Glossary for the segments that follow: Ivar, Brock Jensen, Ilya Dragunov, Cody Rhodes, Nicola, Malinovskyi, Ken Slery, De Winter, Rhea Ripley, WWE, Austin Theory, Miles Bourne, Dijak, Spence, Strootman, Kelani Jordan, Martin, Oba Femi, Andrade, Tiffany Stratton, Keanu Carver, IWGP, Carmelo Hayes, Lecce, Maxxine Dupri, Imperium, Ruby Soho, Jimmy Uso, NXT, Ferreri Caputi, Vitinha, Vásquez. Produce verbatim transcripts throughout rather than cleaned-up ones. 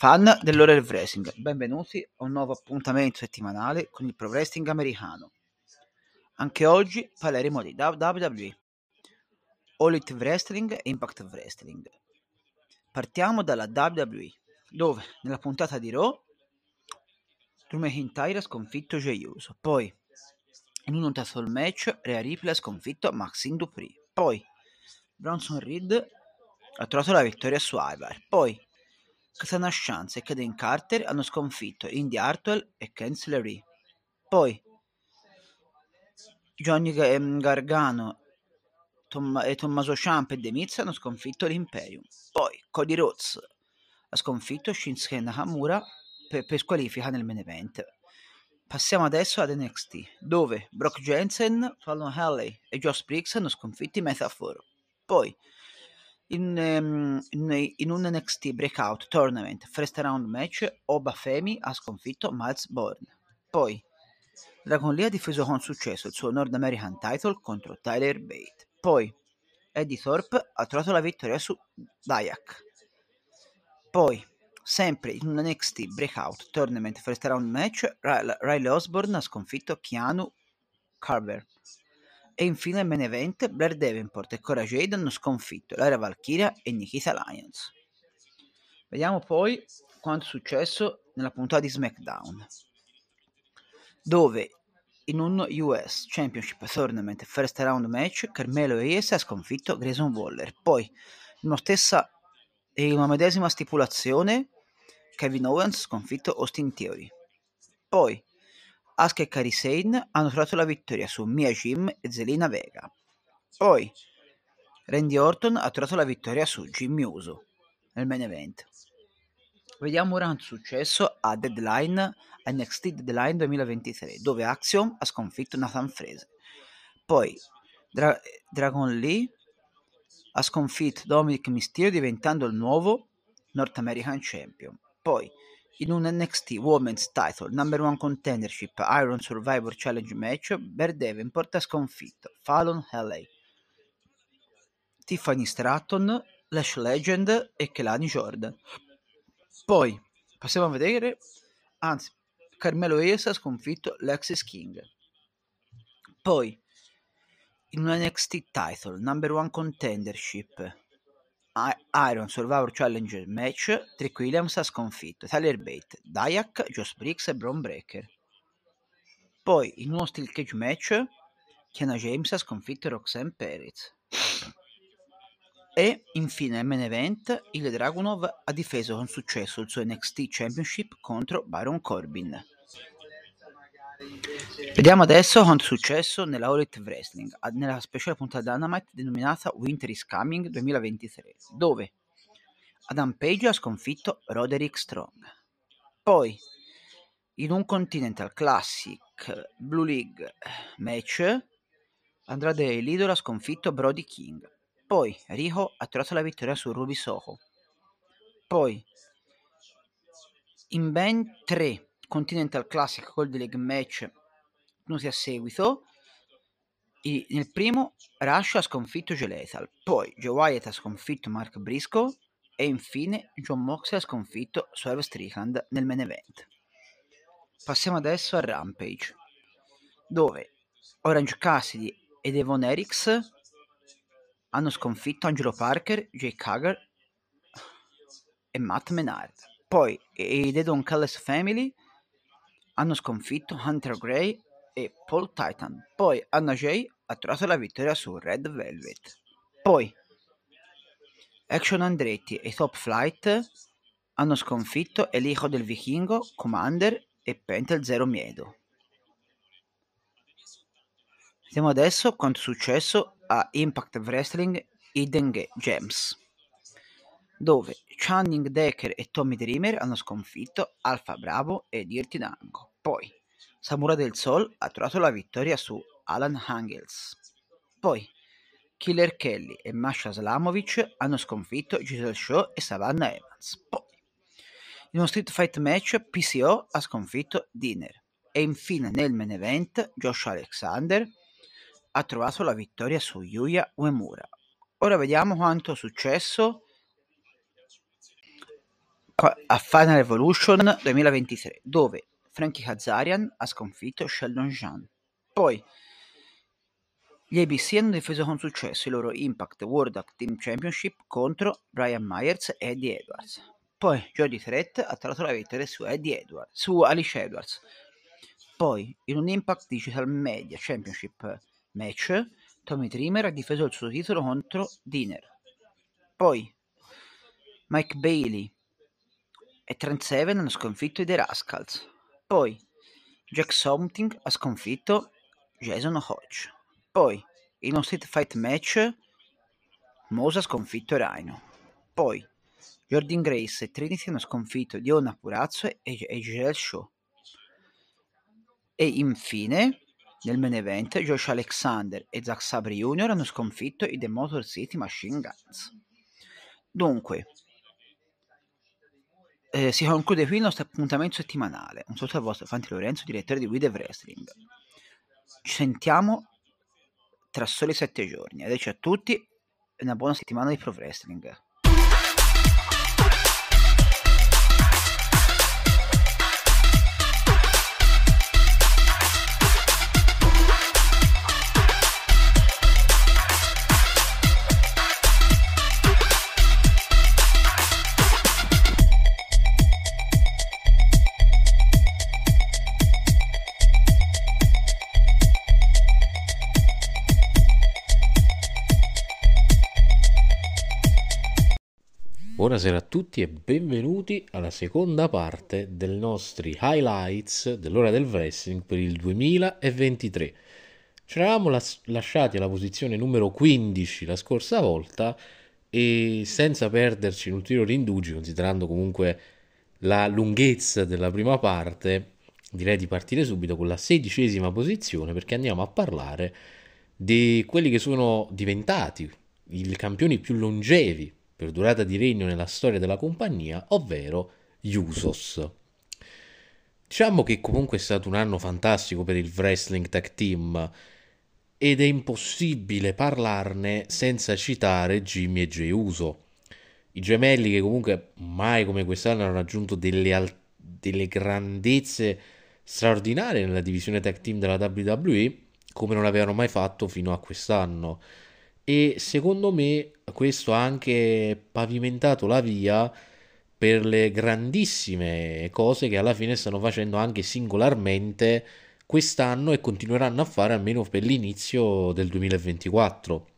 Fan dell'ora del wrestling, benvenuti a un nuovo appuntamento settimanale con il pro wrestling americano. Anche oggi parleremo di W W E, All Elite Wrestling e Impact Wrestling. Partiamo dalla W W E, dove nella puntata di Raw Drew McIntyre ha sconfitto Jey Uso, poi in un notevole match Rhea Ripley ha sconfitto Maxxine Dupri, poi Bronson Reed ha trovato la vittoria su Ivar, poi Sana Chance e Kayden Carter hanno sconfitto Indi Hartwell e Ken Slery. Poi Johnny Gargano Tom- e Tommaso Ciampa e DeMitz hanno sconfitto l'Imperium. Poi Cody Rhodes ha sconfitto Shinsuke Nakamura per, per squalifica nel main event. Passiamo adesso ad N X T, dove Brock Jensen, Fallon Henley e Josh Briggs hanno sconfitto i Meta-Four. Poi In, um, in, in un N X T Breakout Tournament First Round Match Oba Femi ha sconfitto Miles Bourne. Poi Dragon Lee ha difeso con successo il suo North American Title contro Tyler Bate. Poi Eddie Thorpe ha trovato la vittoria su Dijak. Poi sempre in un N X T Breakout Tournament First Round Match Riley Ry- Ry- Osborne ha sconfitto Keanu Carver. E infine il main event, Blair Davenport e Cora Jade hanno sconfitto Lara Valkyria e Nikita Lyons. Vediamo poi quanto è successo nella puntata di SmackDown, dove in un U S Championship Tournament First Round Match Carmelo Hayes ha sconfitto Grayson Waller. Poi in una, stessa, in una medesima stipulazione Kevin Owens ha sconfitto Austin Theory. Poi Asuka e Kairi Sane hanno trovato la vittoria su Mia Yim e Zelina Vega. Poi Randy Orton ha trovato la vittoria su Jimmy Uso nel main event. Vediamo ora quanto è successo a Deadline, N X T Deadline duemilaventitré, dove Axiom ha sconfitto Nathan Frazer. Poi Dra- Dragon Lee ha sconfitto Dominic Mysterio diventando il nuovo North American Champion. Poi in un N X T Women's Title Number One Contendership Iron Survivor Challenge Match, Blair Davenport ha sconfitto Fallon Henley, Tiffany Stratton, Lash Legend e Kelani Jordan. Poi passiamo a vedere, anzi, Carmelo Hayes ha sconfitto Lexis King. Poi in un N X T Title Number One Contendership Iron Survivor Challenge Match, Trick Williams ha sconfitto Tyler Bate, Dijak, Josh Briggs e Bron Breakker. Poi in uno Steel Cage Match Kiana James ha sconfitto Roxanne Perez. E infine al main event il Dragunov ha difeso con successo il suo N X T Championship contro Baron Corbin. Vediamo adesso quanto è successo nella All Elite Wrestling, nella speciale puntata Dynamite denominata Winter is Coming duemilaventitré, dove Adam Page ha sconfitto Roderick Strong. Poi in un Continental Classic Blue League match Andrade l'Idolo ha sconfitto Brody King. Poi Riho ha trovato la vittoria su Ruby Soho. Poi in ben tre Continental Classic Gold League match tenuti a seguito, e nel primo Rush ha sconfitto Jey Lethal, poi Joe Wyatt ha sconfitto Mark Briscoe e infine Jon Moxley ha sconfitto Swerve Strickland nel main event. Passiamo adesso a Rampage, dove Orange Cassidy e Devon Ericks hanno sconfitto Angelo Parker, Jake Hager e Matt Menard. Poi i The Don Callis Family hanno sconfitto Hunter Gray e Paul Titan. Poi Anna Jay ha trovato la vittoria su Red Velvet. Poi Action Andretti e Top Flight hanno sconfitto El Hijo del Vichingo, Commander e Pentel Zero Miedo. Vediamo adesso quanto è successo a Impact Wrestling Hidden Gems, dove Channing Decker e Tommy Dreamer hanno sconfitto Alfa Bravo e Dirty Dango. Poi Samurai del Sol ha trovato la vittoria su Alan Angels. Poi Killer Kelly e Masha Slamovic hanno sconfitto Giselle Shaw e Savannah Evans. Poi in uno Street Fight Match P C O ha sconfitto Dinner. E infine nel main event Josh Alexander ha trovato la vittoria su Yuya Uemura. Ora vediamo quanto è successo a Final Evolution duemilaventitré, dove Frankie Kazarian ha sconfitto Sheldon Jean. Poi gli A B C hanno difeso con successo i loro Impact World Tag Team Championship contro Brian Myers e Eddie Edwards. Poi Jordy Threatt ha tratto la vittoria su Eddie Edwards, su Alicia Edwards. Poi, in un Impact Digital Media Championship match, Tommy Dreamer ha difeso il suo titolo contro Diner. Poi Mike Bailey e Trent Seven hanno sconfitto i The Rascals. Poi Jack Something ha sconfitto Jason Hodge. Poi in uno Street Fight match Moose ha sconfitto Rhino. Poi Jordynne Grace e Trinity hanno sconfitto Dionna Purrazzo e Giselle Shaw. E infine nel main event Josh Alexander e Zack Sabre Junior hanno sconfitto i The Motor City Machine Guns. Dunque eh, si conclude qui il nostro appuntamento settimanale. Un saluto al vostro Fanti Lorenzo, direttore di We The Wrestling. Ci sentiamo tra soli sette giorni. Adesso a tutti e una buona settimana di Pro Wrestling. Buonasera a tutti e benvenuti alla seconda parte dei nostri highlights dell'ora del wrestling per il duemilaventitré. Ci eravamo las- lasciati alla posizione numero quindici la scorsa volta e senza perderci un ulteriore indugio, considerando comunque la lunghezza della prima parte, direi di partire subito con la sedicesima posizione, perché andiamo a parlare di quelli che sono diventati i campioni più longevi per durata di regno nella storia della compagnia, ovvero gli Usos. Diciamo che comunque è stato un anno fantastico per il wrestling tag team ed è impossibile parlarne senza citare Jimmy e Jey Uso. I gemelli che comunque mai come quest'anno hanno raggiunto delle, al- delle grandezze straordinarie nella divisione tag team della W W E, come non l'avevano mai fatto fino a quest'anno. E secondo me questo ha anche pavimentato la via per le grandissime cose che alla fine stanno facendo anche singolarmente quest'anno e continueranno a fare almeno per l'inizio del duemilaventiquattro.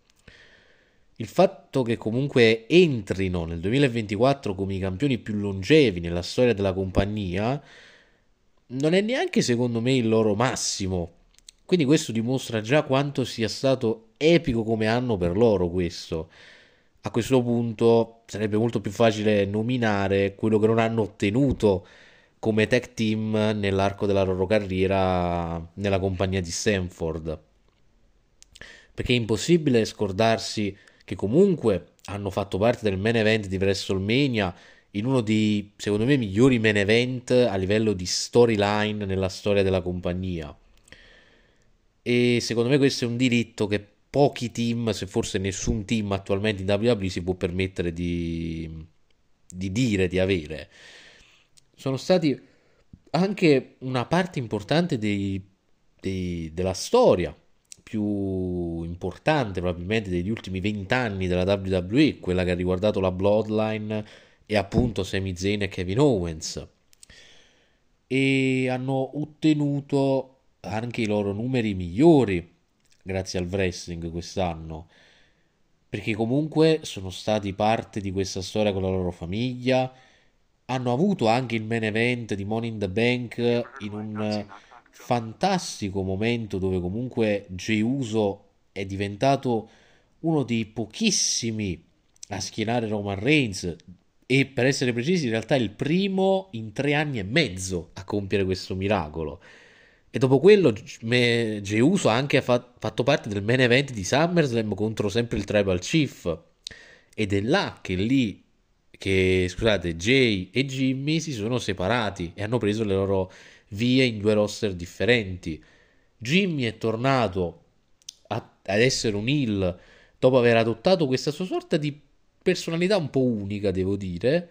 Il fatto che comunque entrino nel duemilaventiquattro come i campioni più longevi nella storia della compagnia non è neanche secondo me il loro massimo. Quindi questo dimostra già quanto sia stato epico come anno per loro questo. A questo punto sarebbe molto più facile nominare quello che non hanno ottenuto come tag team nell'arco della loro carriera nella compagnia di Stanford. Perché è impossibile scordarsi che comunque hanno fatto parte del main event di WrestleMania, in uno dei, secondo me, migliori main event a livello di storyline nella storia della compagnia. E secondo me questo è un diritto che pochi team, se forse nessun team attualmente in W W E si può permettere di, di dire, di avere. Sono stati anche una parte importante dei, dei, della storia più importante probabilmente degli ultimi vent'anni della W W E, quella che ha riguardato la Bloodline e appunto Sami Zayn e Kevin Owens, e hanno ottenuto anche i loro numeri migliori grazie al wrestling quest'anno, perché comunque sono stati parte di questa storia con la loro famiglia, hanno avuto anche il main event di Money in the Bank in un fantastico momento dove comunque Jey Uso è diventato uno dei pochissimi a schienare Roman Reigns e, per essere precisi, in realtà il primo in tre anni e mezzo a compiere questo miracolo. E dopo quello Jey Uso ha anche fa- fatto parte del main event di SummerSlam contro sempre il Tribal Chief, ed è là che lì che scusate Jey e Jimmy si sono separati e hanno preso le loro vie in due roster differenti. Jimmy è tornato a- ad essere un heel dopo aver adottato questa sua sorta di personalità un po' unica, devo dire,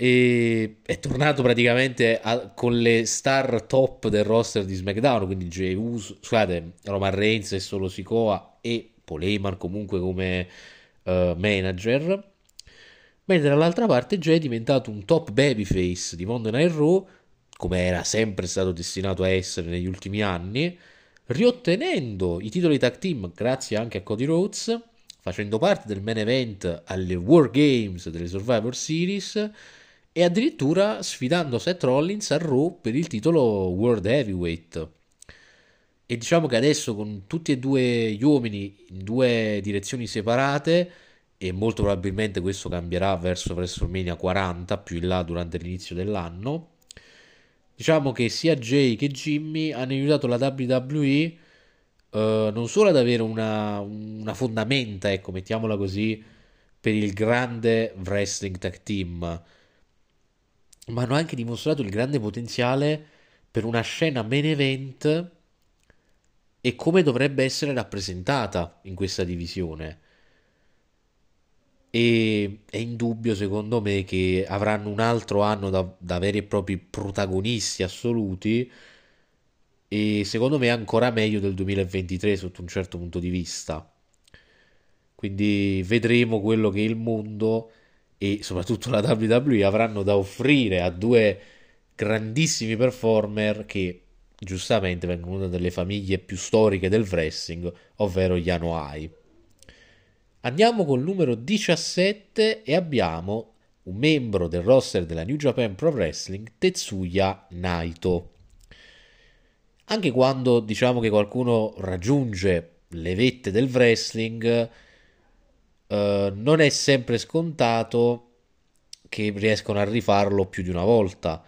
e è tornato praticamente a, con le star top del roster di SmackDown, quindi Jey Uso, scusate, Roman Reigns e Solo Sikoa e Paul Heyman comunque come uh, manager, mentre dall'altra parte Jey è diventato un top babyface di Monday Night Raw, come era sempre stato destinato a essere negli ultimi anni, riottenendo i titoli tag team grazie anche a Cody Rhodes, facendo parte del main event alle War Games delle Survivor Series e addirittura sfidando Seth Rollins a Raw per il titolo World Heavyweight. E diciamo che adesso con tutti e due gli uomini in due direzioni separate, e molto probabilmente questo cambierà verso WrestleMania quaranta più in là durante l'inizio dell'anno, diciamo che sia Jey che Jimmy hanno aiutato la W W E eh, non solo ad avere una, una fondamenta, ecco, mettiamola così, per il grande wrestling tag team, ma hanno anche dimostrato il grande potenziale per una scena main event e come dovrebbe essere rappresentata in questa divisione. E è indubbio secondo me che avranno un altro anno da, da veri e propri protagonisti assoluti, e secondo me ancora meglio del duemilaventitré sotto un certo punto di vista. Quindi vedremo quello che il mondo e soprattutto la W W E avranno da offrire a due grandissimi performer che giustamente vengono da una delle famiglie più storiche del wrestling, ovvero gli Anoa'i. Andiamo col numero diciassette e abbiamo un membro del roster della New Japan Pro Wrestling, Tetsuya Naito. Anche quando diciamo che qualcuno raggiunge le vette del wrestling, Uh, non è sempre scontato che riescano a rifarlo più di una volta.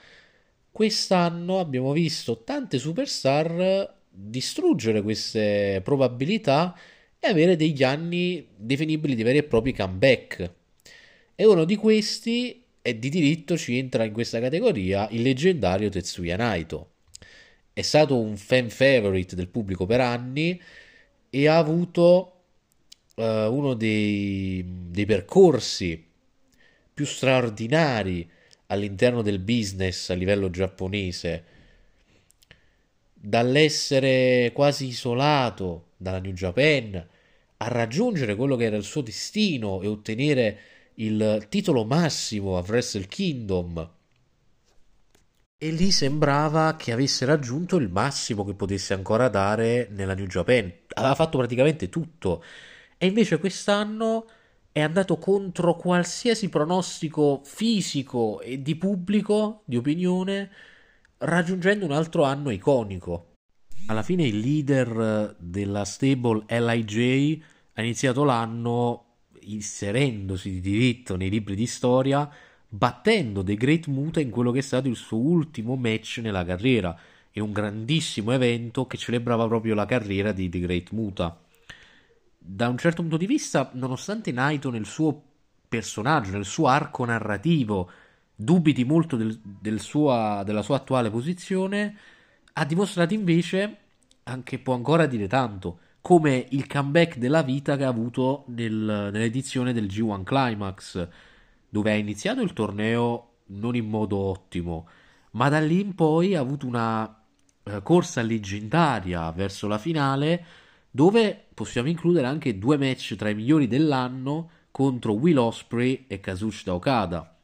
Quest'anno abbiamo visto tante superstar distruggere queste probabilità e avere degli anni definibili di veri e propri comeback, e uno di questi è di diritto, ci entra in questa categoria, il leggendario Tetsuya Naito. È stato un fan favorite del pubblico per anni e ha avuto uno dei, dei percorsi più straordinari all'interno del business a livello giapponese, dall'essere quasi isolato dalla New Japan a raggiungere quello che era il suo destino e ottenere il titolo massimo a Wrestle Kingdom, e lì sembrava che avesse raggiunto il massimo che potesse ancora dare nella New Japan, aveva fatto praticamente tutto. E invece quest'anno è andato contro qualsiasi pronostico fisico e di pubblico, di opinione, raggiungendo un altro anno iconico. Alla fine il leader della stable L I J ha iniziato l'anno inserendosi di diritto nei libri di storia, battendo The Great Muta in quello che è stato il suo ultimo match nella carriera, e un grandissimo evento che celebrava proprio la carriera di The Great Muta. Da un certo punto di vista, nonostante Naito nel suo personaggio, nel suo arco narrativo, dubiti molto del, del sua, della sua attuale posizione, ha dimostrato invece, anche può ancora dire tanto, come il comeback della vita che ha avuto nel, nell'edizione del G uno Climax, dove ha iniziato il torneo non in modo ottimo, ma da lì in poi ha avuto una eh, corsa leggendaria verso la finale, dove possiamo includere anche due match tra i migliori dell'anno contro Will Ospreay e Kazuchika Okada,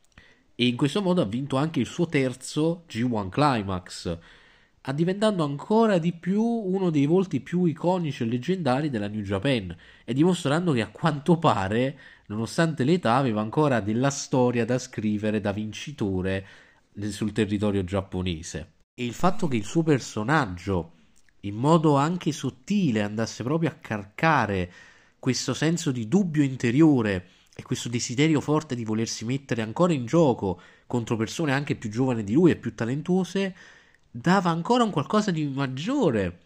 e in questo modo ha vinto anche il suo terzo G uno Climax, diventando ancora di più uno dei volti più iconici e leggendari della New Japan, e dimostrando che a quanto pare, nonostante l'età, aveva ancora della storia da scrivere da vincitore sul territorio giapponese. E il fatto che il suo personaggio in modo anche sottile andasse proprio a caricare questo senso di dubbio interiore e questo desiderio forte di volersi mettere ancora in gioco contro persone anche più giovani di lui e più talentuose, dava ancora un qualcosa di maggiore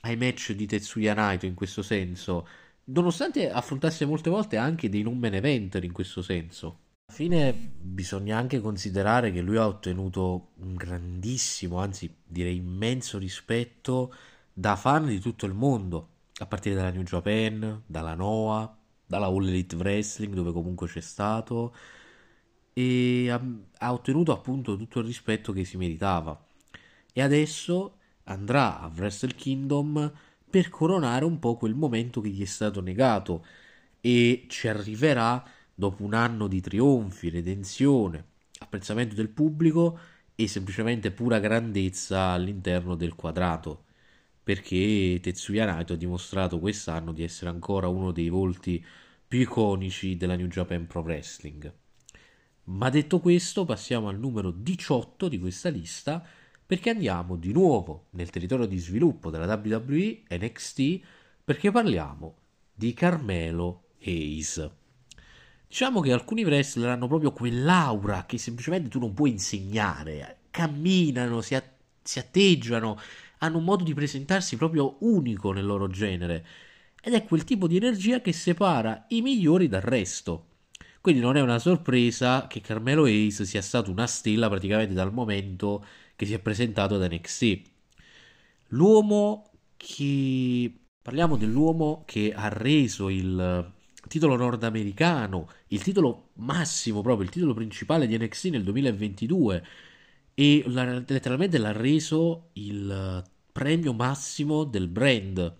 ai match di Tetsuya Naito in questo senso, nonostante affrontasse molte volte anche dei non main eventer in questo senso. Alla fine bisogna anche considerare che lui ha ottenuto un grandissimo, anzi direi immenso rispetto da fan di tutto il mondo, a partire dalla New Japan, dalla Noah, dalla All Elite Wrestling, dove comunque c'è stato, e ha, ha ottenuto appunto tutto il rispetto che si meritava, e adesso andrà a Wrestle Kingdom per coronare un po' quel momento che gli è stato negato, e ci arriverà dopo un anno di trionfi, redenzione, apprezzamento del pubblico e semplicemente pura grandezza all'interno del quadrato, perché Tetsuya Naito ha dimostrato quest'anno di essere ancora uno dei volti più iconici della New Japan Pro Wrestling. Ma detto questo, passiamo al numero diciotto di questa lista, perché andiamo di nuovo nel territorio di sviluppo della W W E N X T, perché parliamo di Carmelo Hayes. Diciamo che alcuni wrestler hanno proprio quell'aura che semplicemente tu non puoi insegnare, camminano, si, a- si atteggiano, hanno un modo di presentarsi proprio unico nel loro genere, ed è quel tipo di energia che separa i migliori dal resto. Quindi non è una sorpresa che Carmelo Hayes sia stato una stella praticamente dal momento che si è presentato ad N X T. L'uomo che... Parliamo dell'uomo che ha reso il titolo nordamericano, il titolo massimo proprio, il titolo principale di N X T nel duemilaventidue, e letteralmente l'ha reso il premio massimo del brand,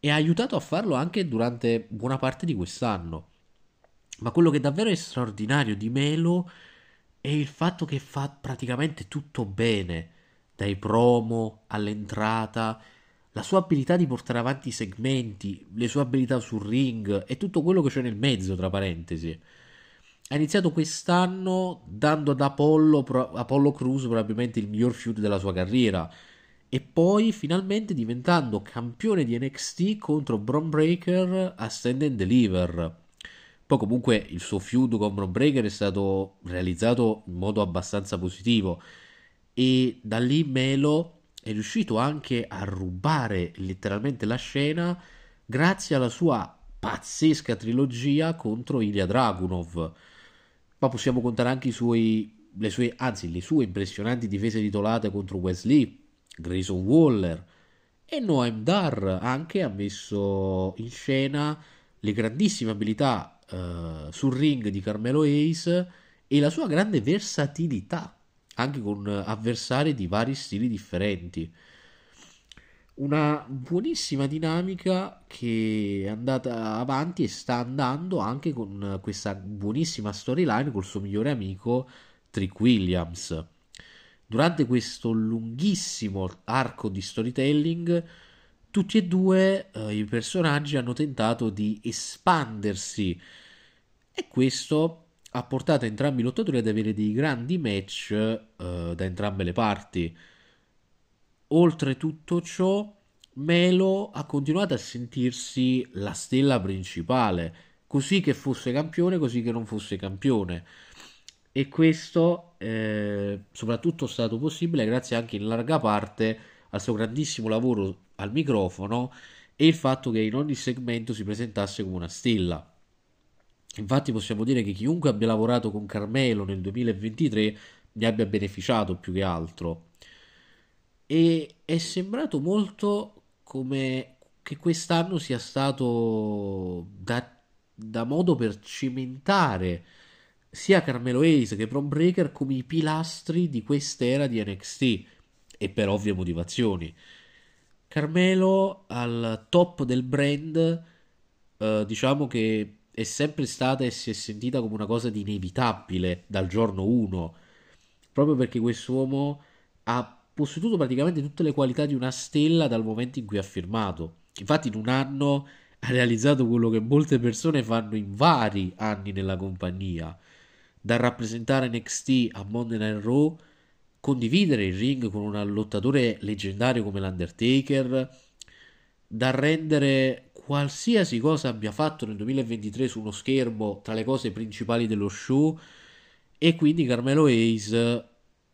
e ha aiutato a farlo anche durante buona parte di quest'anno. Ma quello che davvero è straordinario di Melo è il fatto che fa praticamente tutto bene, dai promo all'entrata, la sua abilità di portare avanti i segmenti, le sue abilità sul ring e tutto quello che c'è nel mezzo, tra parentesi. Ha iniziato quest'anno dando ad Apollo, pro, Apollo Crews probabilmente il miglior feud della sua carriera, e poi finalmente diventando campione di N X T contro Bron Breakker a Stand and Deliver. Poi comunque il suo feud con Bron Breakker è stato realizzato in modo abbastanza positivo, e da lì Melo è riuscito anche a rubare letteralmente la scena grazie alla sua pazzesca trilogia contro Ilya Dragunov. Ma possiamo contare anche i suoi, le sue, anzi le sue impressionanti difese titolate contro Wesley, Grayson Waller, e Noam Dar anche ha messo in scena le grandissime abilità Uh, sul ring di Carmelo Hayes e la sua grande versatilità anche con avversari di vari stili differenti. Una buonissima dinamica che è andata avanti e sta andando anche con questa buonissima storyline col suo migliore amico Trick Williams. Durante questo lunghissimo arco di storytelling tutti e due eh, i personaggi hanno tentato di espandersi, e questo ha portato entrambi i lottatori ad avere dei grandi match eh, da entrambe le parti. Oltre tutto ciò, Melo ha continuato a sentirsi la stella principale, così che fosse campione, così che non fosse campione. E questo eh, soprattutto è stato possibile grazie anche in larga parte al suo grandissimo lavoro al microfono e il fatto che in ogni segmento si presentasse come una stella. Infatti possiamo dire che chiunque abbia lavorato con Carmelo nel duemilaventitré ne abbia beneficiato più che altro, e è sembrato molto come che quest'anno sia stato da, da modo per cimentare sia Carmelo Hayes che Bron Breakker come i pilastri di quest'era di N X T, e per ovvie motivazioni. Carmelo al top del brand, eh, diciamo che è sempre stata e si è sentita come una cosa di inevitabile dal giorno uno, proprio perché quest'uomo ha posseduto praticamente tutte le qualità di una stella dal momento in cui ha firmato. Infatti in un anno ha realizzato quello che molte persone fanno in vari anni nella compagnia, da rappresentare N X T a Monday Night Raw, condividere il ring con un lottatore leggendario come l'Undertaker, da rendere qualsiasi cosa abbia fatto nel duemilaventitré su uno schermo tra le cose principali dello show. E quindi Carmelo Hayes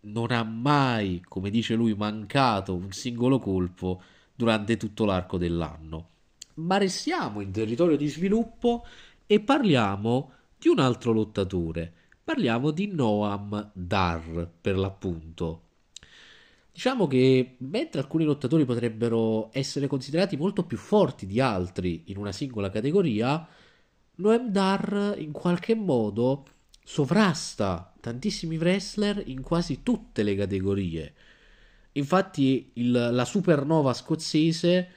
non ha mai, come dice lui, mancato un singolo colpo durante tutto l'arco dell'anno. Ma restiamo in territorio di sviluppo e parliamo di un altro lottatore. Parliamo di Noam Dar, per l'appunto. Diciamo che mentre alcuni lottatori potrebbero essere considerati molto più forti di altri in una singola categoria, Noam Dar in qualche modo sovrasta tantissimi wrestler in quasi tutte le categorie. Infatti il, la supernova scozzese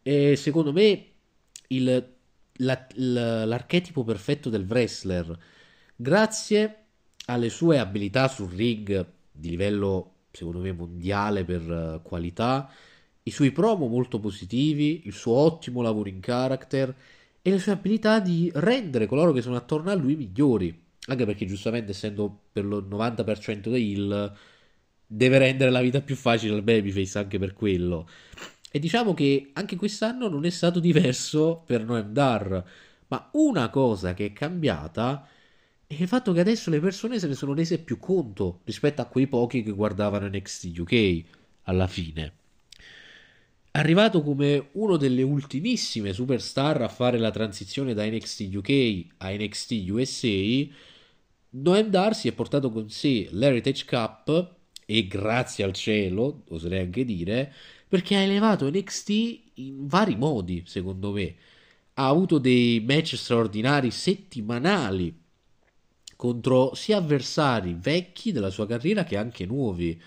è secondo me il, la, l'archetipo perfetto del wrestler, grazie alle sue abilità sul ring di livello secondo me mondiale per qualità, i suoi promo molto positivi, il suo ottimo lavoro in character e le sue abilità di rendere coloro che sono attorno a lui migliori, anche perché giustamente essendo per il novanta per cento heel deve rendere la vita più facile al babyface anche per quello. E diciamo che anche quest'anno non è stato diverso per Noam Dar, ma una cosa che è cambiata è il fatto che adesso le persone se ne sono rese più conto rispetto a quei pochi che guardavano N X T U K alla fine. Arrivato come uno delle ultimissime superstar a fare la transizione da N X T U K a N X T U S A, Noam Dar si è portato con sé l'Heritage Cup, e grazie al cielo, oserei anche dire, perché ha elevato N X T in vari modi, secondo me. Ha avuto dei match straordinari settimanali contro sia avversari vecchi della sua carriera che anche nuovi.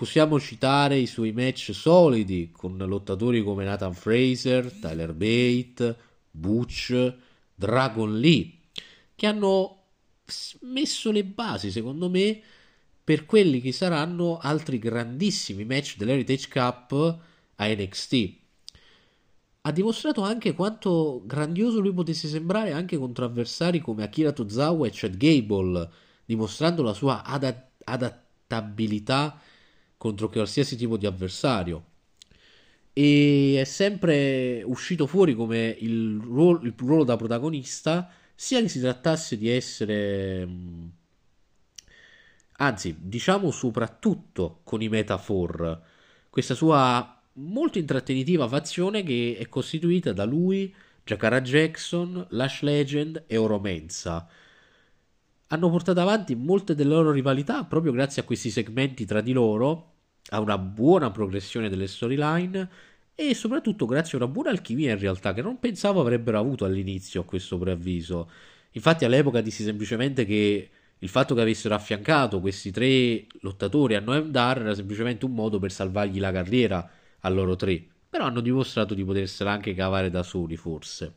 Possiamo citare i suoi match solidi con lottatori come Nathan Frazer, Tyler Bate, Butch, Dragon Lee, che hanno messo le basi, secondo me, per quelli che saranno altri grandissimi match dell'Heritage Cup a N X T. Ha dimostrato anche quanto grandioso lui potesse sembrare anche contro avversari come Akira Tozawa e Chad Gable, dimostrando la sua adat- adattabilità contro qualsiasi tipo di avversario. E è sempre uscito fuori come il ruolo, il ruolo da protagonista, sia che si trattasse di essere... Anzi, diciamo soprattutto con i Meta-Four, questa sua molto intrattenitiva fazione che è costituita da lui, Jakara Jackson, Lash Legend e Oro Mensa. Hanno portato avanti molte delle loro rivalità proprio grazie a questi segmenti tra di loro, a una buona progressione delle storyline e soprattutto grazie a una buona alchimia in realtà che non pensavo avrebbero avuto all'inizio a questo preavviso. Infatti all'epoca dissi semplicemente che il fatto che avessero affiancato questi tre lottatori a Noam Dar era semplicemente un modo per salvargli la carriera a loro tre, però hanno dimostrato di potersela anche cavare da soli forse.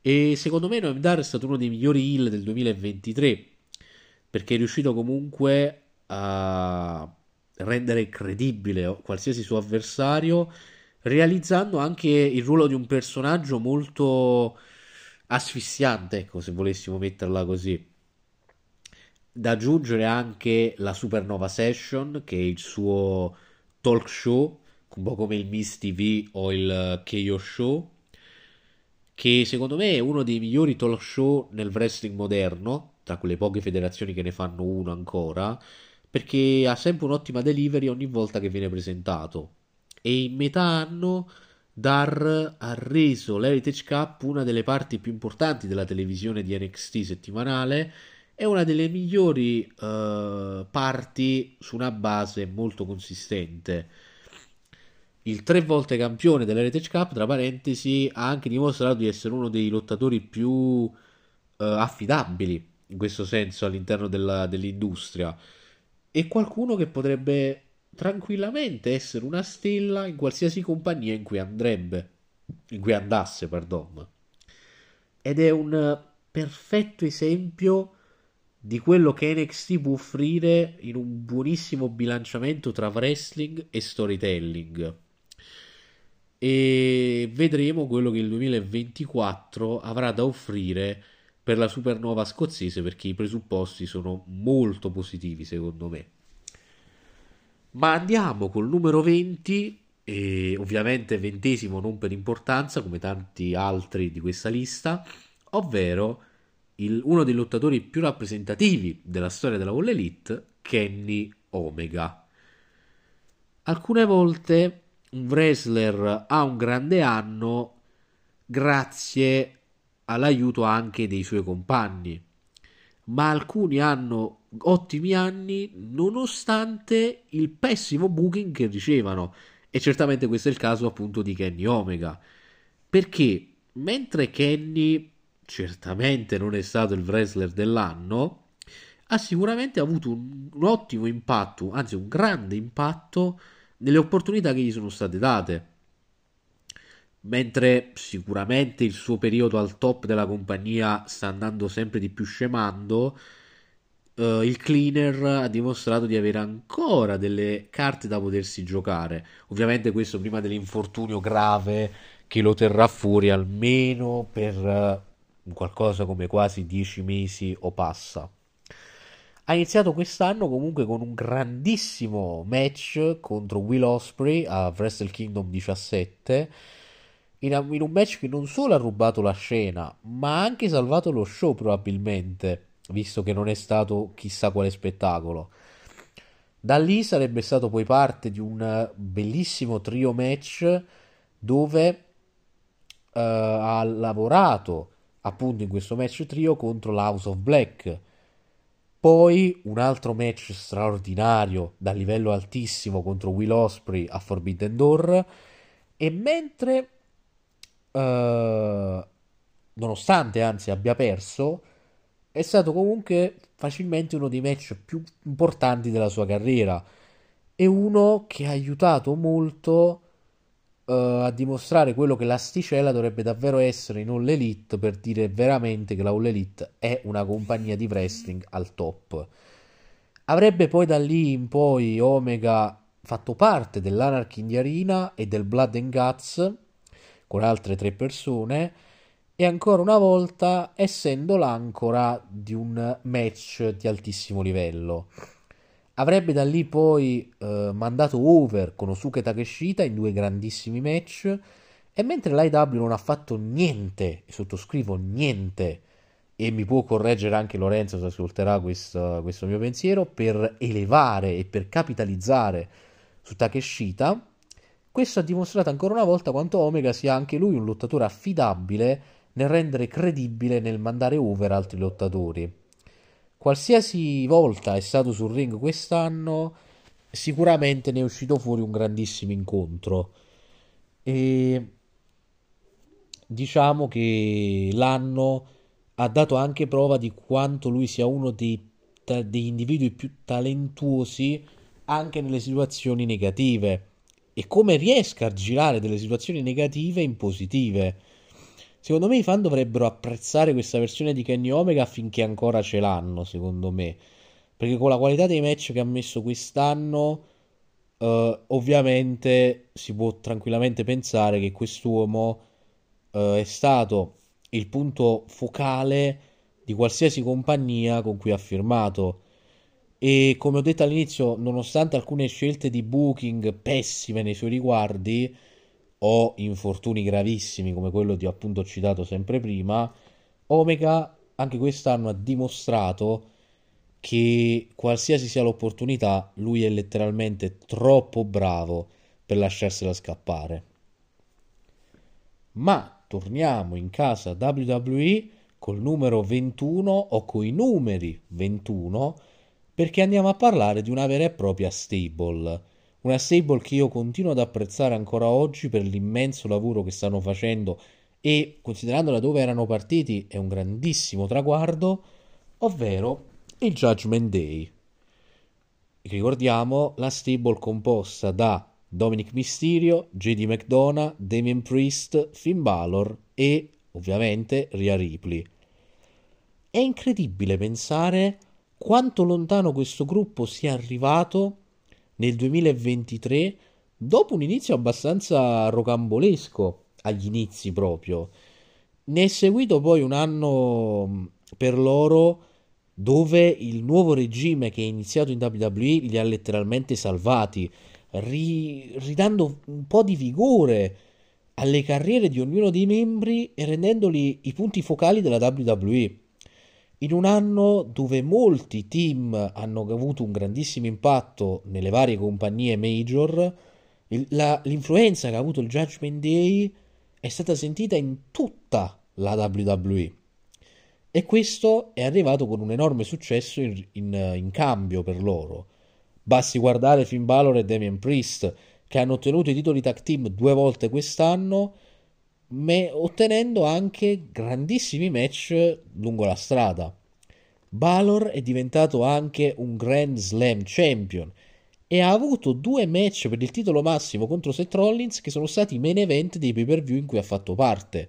E secondo me Noam Dar è stato uno dei migliori heel del duemilaventitré, perché è riuscito comunque a rendere credibile qualsiasi suo avversario, realizzando anche il ruolo di un personaggio molto asfissiante, ecco, se volessimo metterla così. Da aggiungere anche la Supernova Session, che è il suo talk show, un po' come il Miss T V o il K O Show, che secondo me è uno dei migliori talk show nel wrestling moderno, tra quelle poche federazioni che ne fanno uno ancora, perché ha sempre un'ottima delivery ogni volta che viene presentato. E in metà anno Dar ha reso l'Heritage Cup una delle parti più importanti della televisione di N X T settimanale, è una delle migliori uh, parti su una base molto consistente. Il tre volte campione dell'Heritage Cup, tra parentesi, ha anche dimostrato di essere uno dei lottatori più uh, affidabili in questo senso all'interno della, dell'industria, e qualcuno che potrebbe tranquillamente essere una stella in qualsiasi compagnia in cui andrebbe, in cui andasse, pardon. Ed è un perfetto esempio di quello che N X T può offrire in un buonissimo bilanciamento tra wrestling e storytelling, e vedremo quello che il duemilaventiquattro avrà da offrire per la supernova scozzese, perché i presupposti sono molto positivi secondo me. Ma andiamo col numero venti, e ovviamente ventesimo non per importanza come tanti altri di questa lista, ovvero Il, uno dei lottatori più rappresentativi della storia della All Elite, Kenny Omega. Alcune volte un wrestler ha un grande anno grazie all'aiuto anche dei suoi compagni, ma alcuni hanno ottimi anni nonostante il pessimo booking che ricevono, e certamente questo è il caso appunto di Kenny Omega, perché mentre Kenny certamente non è stato il wrestler dell'anno, ha sicuramente avuto un, un ottimo impatto, anzi un grande impatto nelle opportunità che gli sono state date. Mentre sicuramente il suo periodo al top della compagnia sta andando sempre di più scemando, eh, il cleaner ha dimostrato di avere ancora delle carte da potersi giocare. Ovviamente questo prima dell'infortunio grave che lo terrà fuori almeno per eh, qualcosa come quasi dieci mesi o passa. Ha iniziato quest'anno comunque con un grandissimo match contro Will Ospreay a Wrestle Kingdom diciassette, in un match che non solo ha rubato la scena, ma ha anche salvato lo show probabilmente, visto che non è stato chissà quale spettacolo. Da lì sarebbe stato poi parte di un bellissimo trio match dove uh, ha lavorato appunto in questo match trio contro l'House of Black. Poi un altro match straordinario da livello altissimo contro Will Ospreay a Forbidden Door, e mentre Uh, nonostante anzi abbia perso, è stato comunque facilmente uno dei match più importanti della sua carriera e uno che ha aiutato molto uh, a dimostrare quello che l'asticella dovrebbe davvero essere in All Elite, per dire veramente che la All Elite è una compagnia di wrestling al top. Avrebbe poi da lì in poi Omega fatto parte dell'Anarchy in the Arena e del Blood and Guts con altre tre persone, e ancora una volta essendo l'ancora di un match di altissimo livello. Avrebbe da lì poi eh, mandato over con Osuka e Takeshita in due grandissimi match, e mentre l'I W non ha fatto niente, e sottoscrivo niente, e mi può correggere anche Lorenzo se ascolterà questo, questo mio pensiero, per elevare e per capitalizzare su Takeshita, questo ha dimostrato ancora una volta quanto Omega sia anche lui un lottatore affidabile nel rendere credibile, nel mandare over altri lottatori. Qualsiasi volta è stato sul ring quest'anno, sicuramente ne è uscito fuori un grandissimo incontro. E diciamo che l'anno ha dato anche prova di quanto lui sia uno dei, degli individui più talentuosi anche nelle situazioni negative, e come riesca a girare delle situazioni negative in positive. Secondo me i fan dovrebbero apprezzare questa versione di Kenny Omega finché ancora ce l'hanno, secondo me, perché con la qualità dei match che ha messo quest'anno eh, ovviamente si può tranquillamente pensare che quest'uomo eh, è stato il punto focale di qualsiasi compagnia con cui ha firmato. E come ho detto all'inizio, nonostante alcune scelte di booking pessime nei suoi riguardi o infortuni gravissimi come quello di appunto citato sempre prima, Omega anche quest'anno ha dimostrato che qualsiasi sia l'opportunità lui è letteralmente troppo bravo per lasciarsela scappare. Ma torniamo in casa W W E col numero ventuno o coi numeri ventuno, perché andiamo a parlare di una vera e propria stable, una stable che io continuo ad apprezzare ancora oggi per l'immenso lavoro che stanno facendo e, considerando da dove erano partiti, è un grandissimo traguardo, ovvero il Judgment Day. Ricordiamo la stable composta da Dominic Mysterio, J D McDonough, Damian Priest, Finn Balor e, ovviamente, Rhea Ripley. È incredibile pensare quanto lontano questo gruppo sia arrivato nel duemilaventitré, dopo un inizio abbastanza rocambolesco, agli inizi proprio. Ne è seguito poi un anno per loro dove il nuovo regime che è iniziato in W W E li ha letteralmente salvati, ri- ridando un po' di vigore alle carriere di ognuno dei membri e rendendoli i punti focali della W W E. In un anno dove molti team hanno avuto un grandissimo impatto nelle varie compagnie major, il, la, l'influenza che ha avuto il Judgment Day è stata sentita in tutta la W W E, e questo è arrivato con un enorme successo in, in, in cambio per loro. Basti guardare Finn Balor e Damian Priest, che hanno ottenuto i titoli tag team due volte quest'anno, me- ottenendo anche grandissimi match lungo la strada. Balor è diventato anche un Grand Slam champion e ha avuto due match per il titolo massimo contro Seth Rollins che sono stati main event dei pay per view in cui ha fatto parte.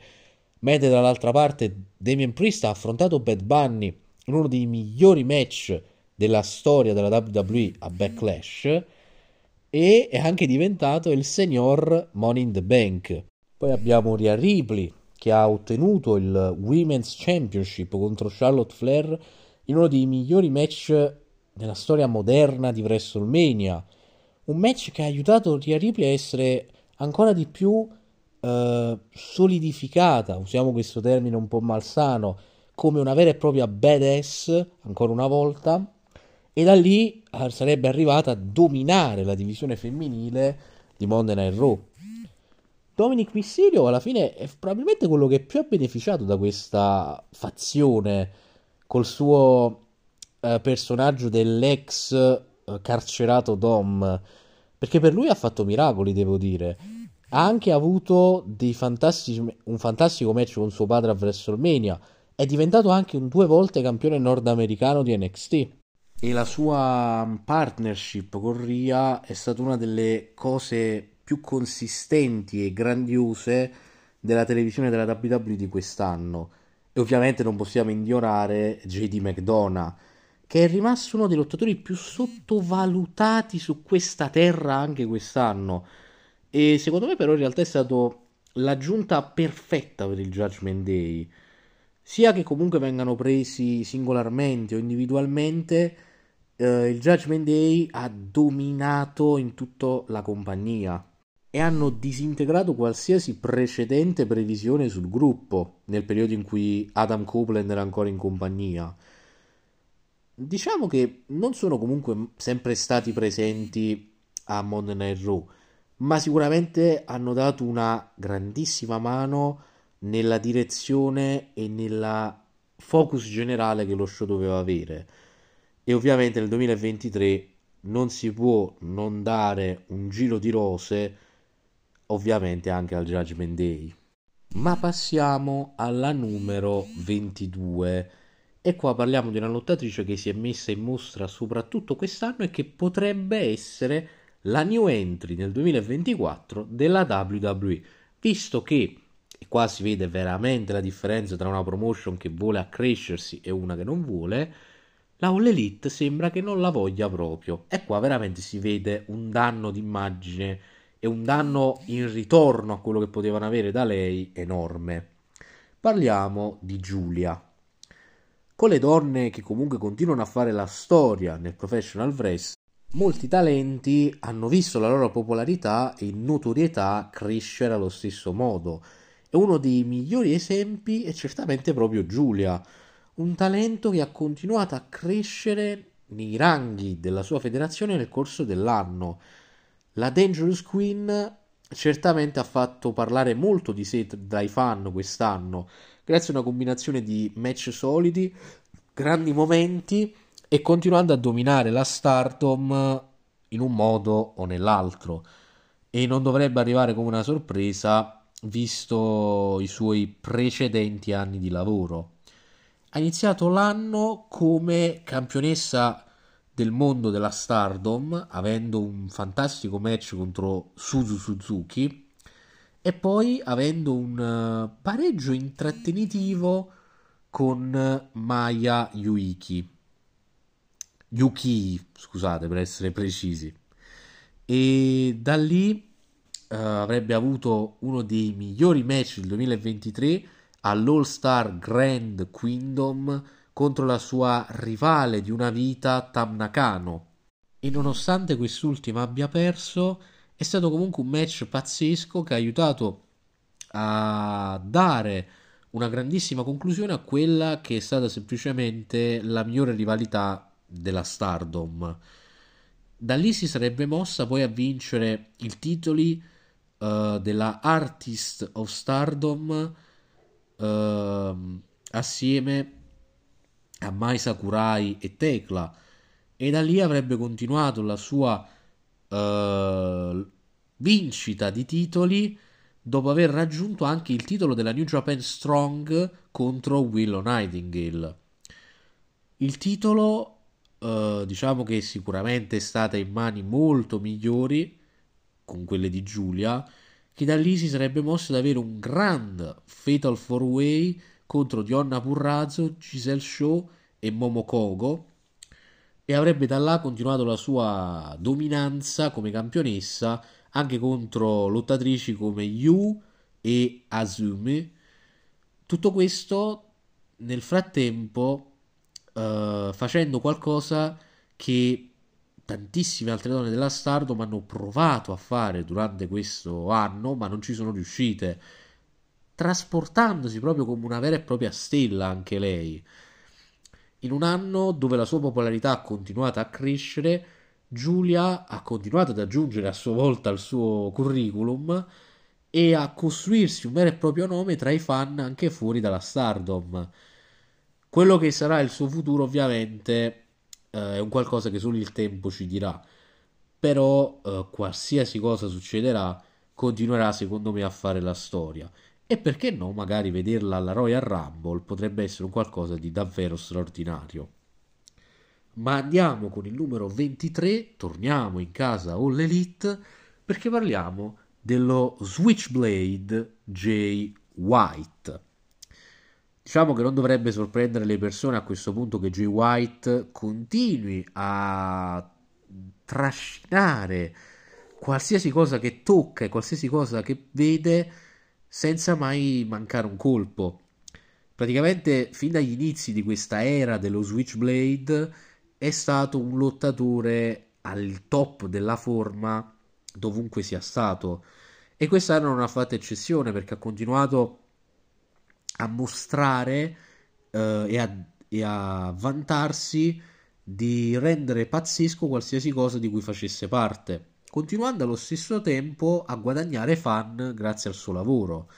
Mentre dall'altra parte Damian Priest ha affrontato Bad Bunny in uno dei migliori match della storia della W W E a Backlash, e è anche diventato il signor Money in the Bank. Poi abbiamo Rhea Ripley che ha ottenuto il Women's Championship contro Charlotte Flair in uno dei migliori match nella storia moderna di WrestleMania, un match che ha aiutato Rhea Ripley a essere ancora di più eh, solidificata, usiamo questo termine un po' malsano, come una vera e propria badass ancora una volta, e da lì sarebbe arrivata a dominare la divisione femminile di Monday Night Raw. Dominic Mysterio alla fine è probabilmente quello che più ha beneficiato da questa fazione, col suo eh, personaggio dell'ex eh, carcerato Dom, perché per lui ha fatto miracoli, devo dire. Ha anche avuto dei fantastici, un fantastico match con suo padre a WrestleMania, è diventato anche un due volte campione nordamericano di N X T. E la sua partnership con Rhea è stata una delle cose più consistenti e grandiose della televisione della W W E di quest'anno. E ovviamente non possiamo ignorare J D McDonagh, che è rimasto uno dei lottatori più sottovalutati su questa terra anche quest'anno. E secondo me però in realtà è stato l'aggiunta perfetta per il Judgment Day. Sia che comunque vengano presi singolarmente o individualmente, eh, il Judgment Day ha dominato in tutta la compagnia e hanno disintegrato qualsiasi precedente previsione sul gruppo nel periodo in cui Adam Copeland era ancora in compagnia. Diciamo che non sono comunque sempre stati presenti a Monday Night Raw, ma sicuramente hanno dato una grandissima mano nella direzione e nella focus generale che lo show doveva avere. E ovviamente nel duemilaventitré non si può non dare un giro di rose ovviamente anche al Judgment Day. Ma passiamo alla numero ventidue, e qua parliamo di una lottatrice che si è messa in mostra soprattutto quest'anno e che potrebbe essere la new entry nel duemilaventiquattro della W W E, visto che, e qua si vede veramente la differenza tra una promotion che vuole accrescersi e una che non vuole, la All Elite sembra che non la voglia proprio. E qua veramente si vede un danno d'immagine e un danno in ritorno a quello che potevano avere da lei enorme. Parliamo di Giulia. Con le donne che comunque continuano a fare la storia nel professional wrestling, molti talenti hanno visto la loro popolarità e notorietà crescere allo stesso modo. E uno dei migliori esempi è certamente proprio Giulia, un talento che ha continuato a crescere nei ranghi della sua federazione nel corso dell'anno. La Dangerous Queen certamente ha fatto parlare molto di sé dai fan quest'anno, grazie a una combinazione di match solidi, grandi momenti e continuando a dominare la Stardom in un modo o nell'altro. E non dovrebbe arrivare come una sorpresa, visto i suoi precedenti anni di lavoro. Ha iniziato l'anno come campionessa del mondo della Stardom, avendo un fantastico match contro Suzu Suzuki e poi avendo un pareggio intrattenitivo con Maya Yuiki Yuki, scusate, per essere precisi. E da lì Uh, avrebbe avuto uno dei migliori match del duemilaventitré all'All Star Grand Kingdom contro la sua rivale di una vita Tam Nakano, e nonostante quest'ultima abbia perso è stato comunque un match pazzesco che ha aiutato a dare una grandissima conclusione a quella che è stata semplicemente la migliore rivalità della Stardom. Da lì si sarebbe mossa poi a vincere i titoli Uh, della Artist of Stardom uh, assieme a Mai Sakurai e Tekla, e da lì avrebbe continuato la sua uh, vincita di titoli dopo aver raggiunto anche il titolo della New Japan Strong contro Willow Nightingale. Il titolo eh, diciamo che sicuramente è stata in mani molto migliori, con quelle di Giulia, che da lì si sarebbe mosso ad avere un grand Fatal four way contro Dionna Purrazzo, Giselle Shaw e Momokogo, e avrebbe da là continuato la sua dominanza come campionessa anche contro lottatrici come Yu e Azumi. Tutto questo nel frattempo eh, facendo qualcosa che tantissime altre donne della Stardom hanno provato a fare durante questo anno ma non ci sono riuscite, trasportandosi proprio come una vera e propria stella anche lei. In un anno dove la sua popolarità ha continuato a crescere, Giulia ha continuato ad aggiungere a sua volta al suo curriculum e a costruirsi un vero e proprio nome tra i fan anche fuori dalla Stardom. Quello che sarà il suo futuro ovviamente eh, è un qualcosa che solo il tempo ci dirà, però eh, qualsiasi cosa succederà continuerà secondo me a fare la storia, e perché no magari vederla alla Royal Rumble potrebbe essere un qualcosa di davvero straordinario. Ma andiamo con il numero ventitré, torniamo in casa All Elite, perché parliamo dello Switchblade Jay White. Diciamo che non dovrebbe sorprendere le persone a questo punto che Jay White continui a trascinare qualsiasi cosa che tocca e qualsiasi cosa che vede senza mai mancare un colpo. Praticamente fin dagli inizi di questa era dello Switchblade è stato un lottatore al top della forma dovunque sia stato, e quest'anno non ha fatto eccezione perché ha continuato a mostrare eh, e, a, e a vantarsi di rendere pazzesco qualsiasi cosa di cui facesse parte, continuando allo stesso tempo a guadagnare fan grazie al suo lavoro.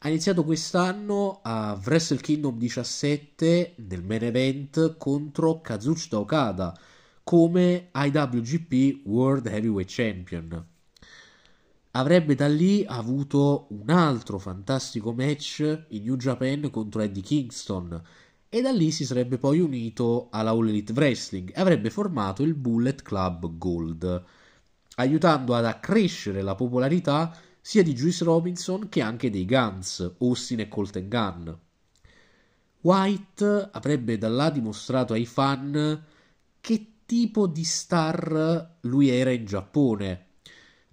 Ha iniziato quest'anno a Wrestle Kingdom diciassette nel main event contro Kazuchika Okada come I W G P World Heavyweight Champion. Avrebbe da lì avuto un altro fantastico match in New Japan contro Eddie Kingston, e da lì si sarebbe poi unito alla All Elite Wrestling e avrebbe formato il Bullet Club Gold, aiutando ad accrescere la popolarità sia di Juice Robinson che anche dei Guns, Austin e Colt and Gunn. White avrebbe da là dimostrato ai fan che tipo di star lui era in Giappone,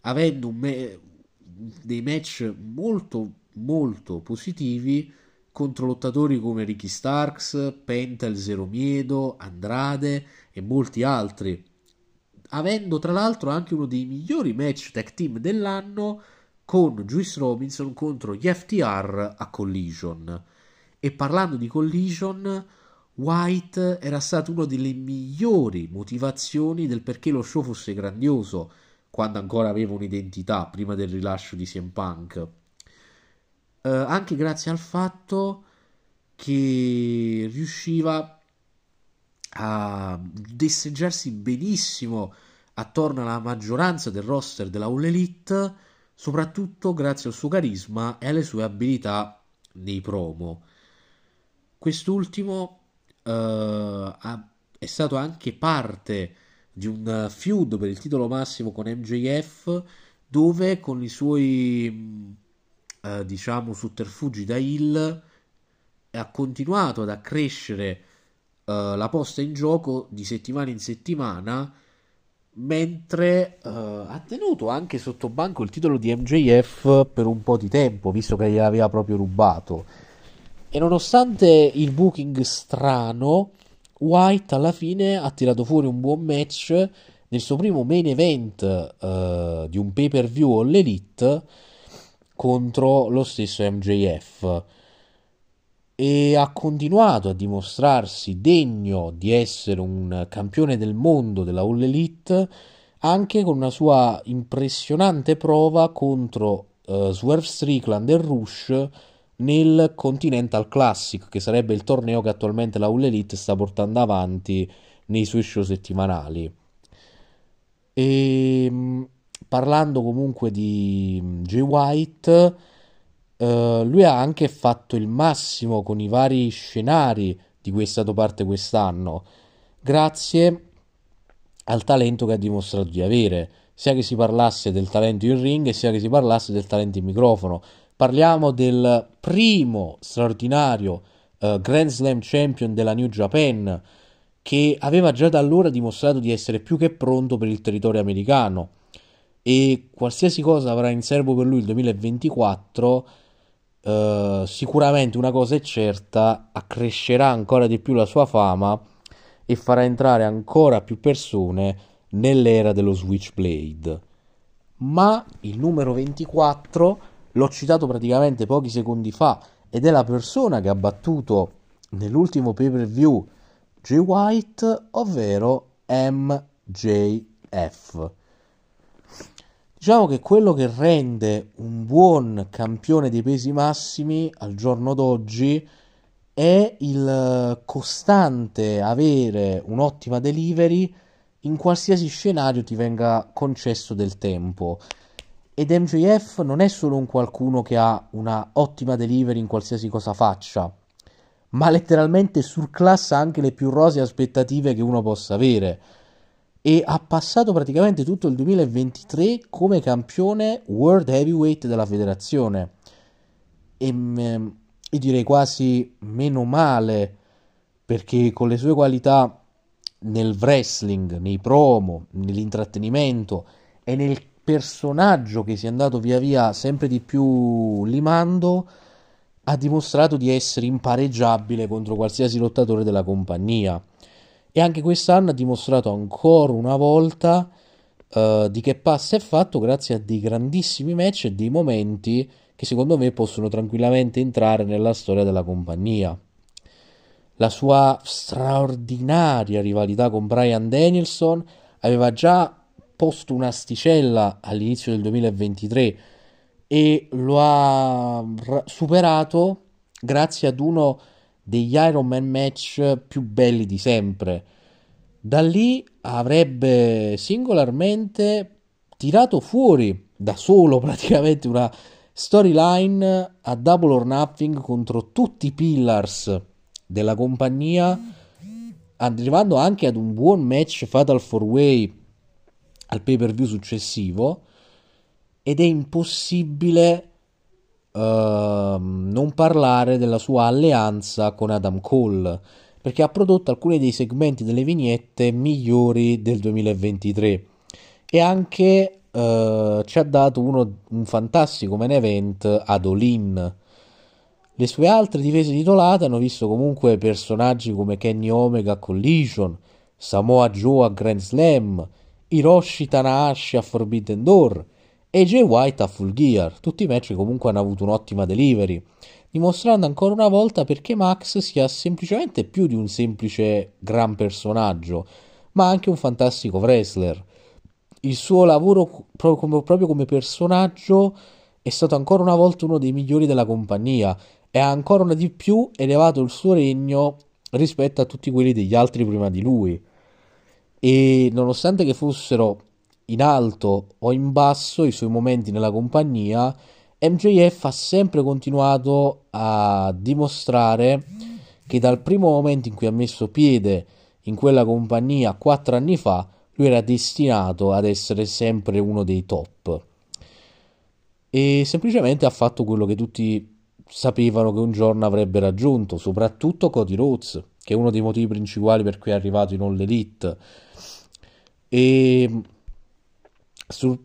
avendo un me- dei match molto molto positivi contro lottatori come Ricky Starks, Penta il Zero Miedo, Andrade e molti altri, avendo tra l'altro anche uno dei migliori match tag team dell'anno con Juice Robinson contro gli F T R a Collision. E parlando di Collision, White era stato una delle migliori motivazioni del perché lo show fosse grandioso, quando ancora aveva un'identità prima del rilascio di C M Punk, eh, anche grazie al fatto che riusciva a desseggiarsi benissimo attorno alla maggioranza del roster della All Elite, soprattutto grazie al suo carisma e alle sue abilità nei promo. Quest'ultimo uh, ha, è stato anche parte di un feud per il titolo massimo con M J F, dove con i suoi uh, diciamo sotterfugi da heel ha continuato ad accrescere uh, la posta in gioco di settimana in settimana, mentre uh, ha tenuto anche sotto banco il titolo di M J F per un po' di tempo, visto che gliel'aveva proprio rubato. E nonostante il booking strano, White alla fine ha tirato fuori un buon match nel suo primo main event uh, di un pay per view All Elite contro lo stesso M J F, e ha continuato a dimostrarsi degno di essere un campione del mondo della All Elite, anche con una sua impressionante prova contro uh, Swerve Strickland e Rush nel Continental Classic, che sarebbe il torneo che attualmente la All Elite sta portando avanti nei suoi show settimanali. E parlando comunque di Jay White, eh, lui ha anche fatto il massimo con i vari scenari di cui è stato parte quest'anno, grazie al talento che ha dimostrato di avere, sia che si parlasse del talento in ring sia che si parlasse del talento in microfono. Parliamo del primo straordinario uh, Grand Slam Champion della New Japan, che aveva già da allora dimostrato di essere più che pronto per il territorio americano, e qualsiasi cosa avrà in serbo per lui il duemilaventiquattro, uh, sicuramente una cosa è certa, accrescerà ancora di più la sua fama e farà entrare ancora più persone nell'era dello Switchblade. Ma il numero ventiquattro l'ho citato praticamente pochi secondi fa, ed è la persona che ha battuto nell'ultimo pay-per-view Jey White, ovvero M J F. Diciamo che quello che rende un buon campione dei pesi massimi al giorno d'oggi è il costante avere un'ottima delivery in qualsiasi scenario ti venga concesso del tempo. Ed M J F non è solo un qualcuno che ha una ottima delivery in qualsiasi cosa faccia, ma letteralmente surclassa anche le più rosee aspettative che uno possa avere, e ha passato praticamente tutto il duemilaventitré come campione World Heavyweight della federazione. E mh, io direi quasi meno male, perché con le sue qualità nel wrestling, nei promo, nell'intrattenimento e nel personaggio che si è andato via via sempre di più limando, ha dimostrato di essere impareggiabile contro qualsiasi lottatore della compagnia. E anche quest'anno ha dimostrato ancora una volta uh, di che passa è fatto, grazie a dei grandissimi match e dei momenti che secondo me possono tranquillamente entrare nella storia della compagnia. La sua straordinaria rivalità con Bryan Danielson aveva già posto un'asticella all'inizio del duemilaventitré e lo ha superato grazie ad uno degli Iron Man match più belli di sempre. Da lì avrebbe singolarmente tirato fuori da solo praticamente una storyline a Double or Nothing contro tutti i pillars della compagnia, arrivando anche ad un buon match Fatal four way al pay per view successivo. Ed è impossibile uh, non parlare della sua alleanza con Adam Cole, perché ha prodotto alcuni dei segmenti delle vignette migliori del duemilaventitré e anche Uh, ci ha dato uno, un fantastico main event ad All In. Le sue altre difese titolate hanno visto comunque personaggi come Kenny Omega a Collision, Samoa Joe a Grand Slam, Hiroshi Tanahashi a Forbidden Door e Jey White a Full Gear. Tutti i match che comunque hanno avuto un'ottima delivery, dimostrando ancora una volta perché Max sia semplicemente più di un semplice gran personaggio, ma anche un fantastico wrestler. Il suo lavoro proprio come personaggio è stato ancora una volta uno dei migliori della compagnia e ha ancora una di più elevato il suo regno rispetto a tutti quelli degli altri prima di lui. E nonostante che fossero in alto o in basso i suoi momenti nella compagnia, M J F ha sempre continuato a dimostrare che dal primo momento in cui ha messo piede in quella compagnia quattro anni fa, lui era destinato ad essere sempre uno dei top, e semplicemente ha fatto quello che tutti sapevano che un giorno avrebbe raggiunto, soprattutto Cody Rhodes, che è uno dei motivi principali per cui è arrivato in All Elite. E sul,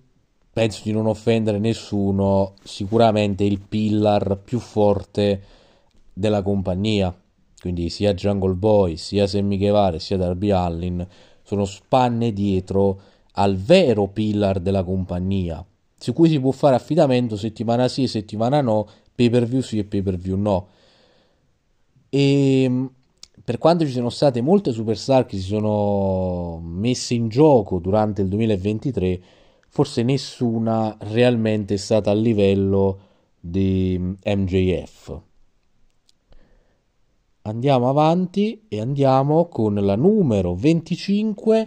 penso di non offendere nessuno, sicuramente il pillar più forte della compagnia, quindi sia Jungle Boy, sia Sammy Guevara, sia Darby Allin sono spanne dietro al vero pillar della compagnia, su cui si può fare affidamento settimana sì e settimana no, pay per view sì e pay per view no. E per quanto ci siano state molte superstar che si sono messe in gioco durante il duemilaventitré, forse nessuna realmente è stata al livello di M J F. Andiamo avanti e andiamo con la numero venticinque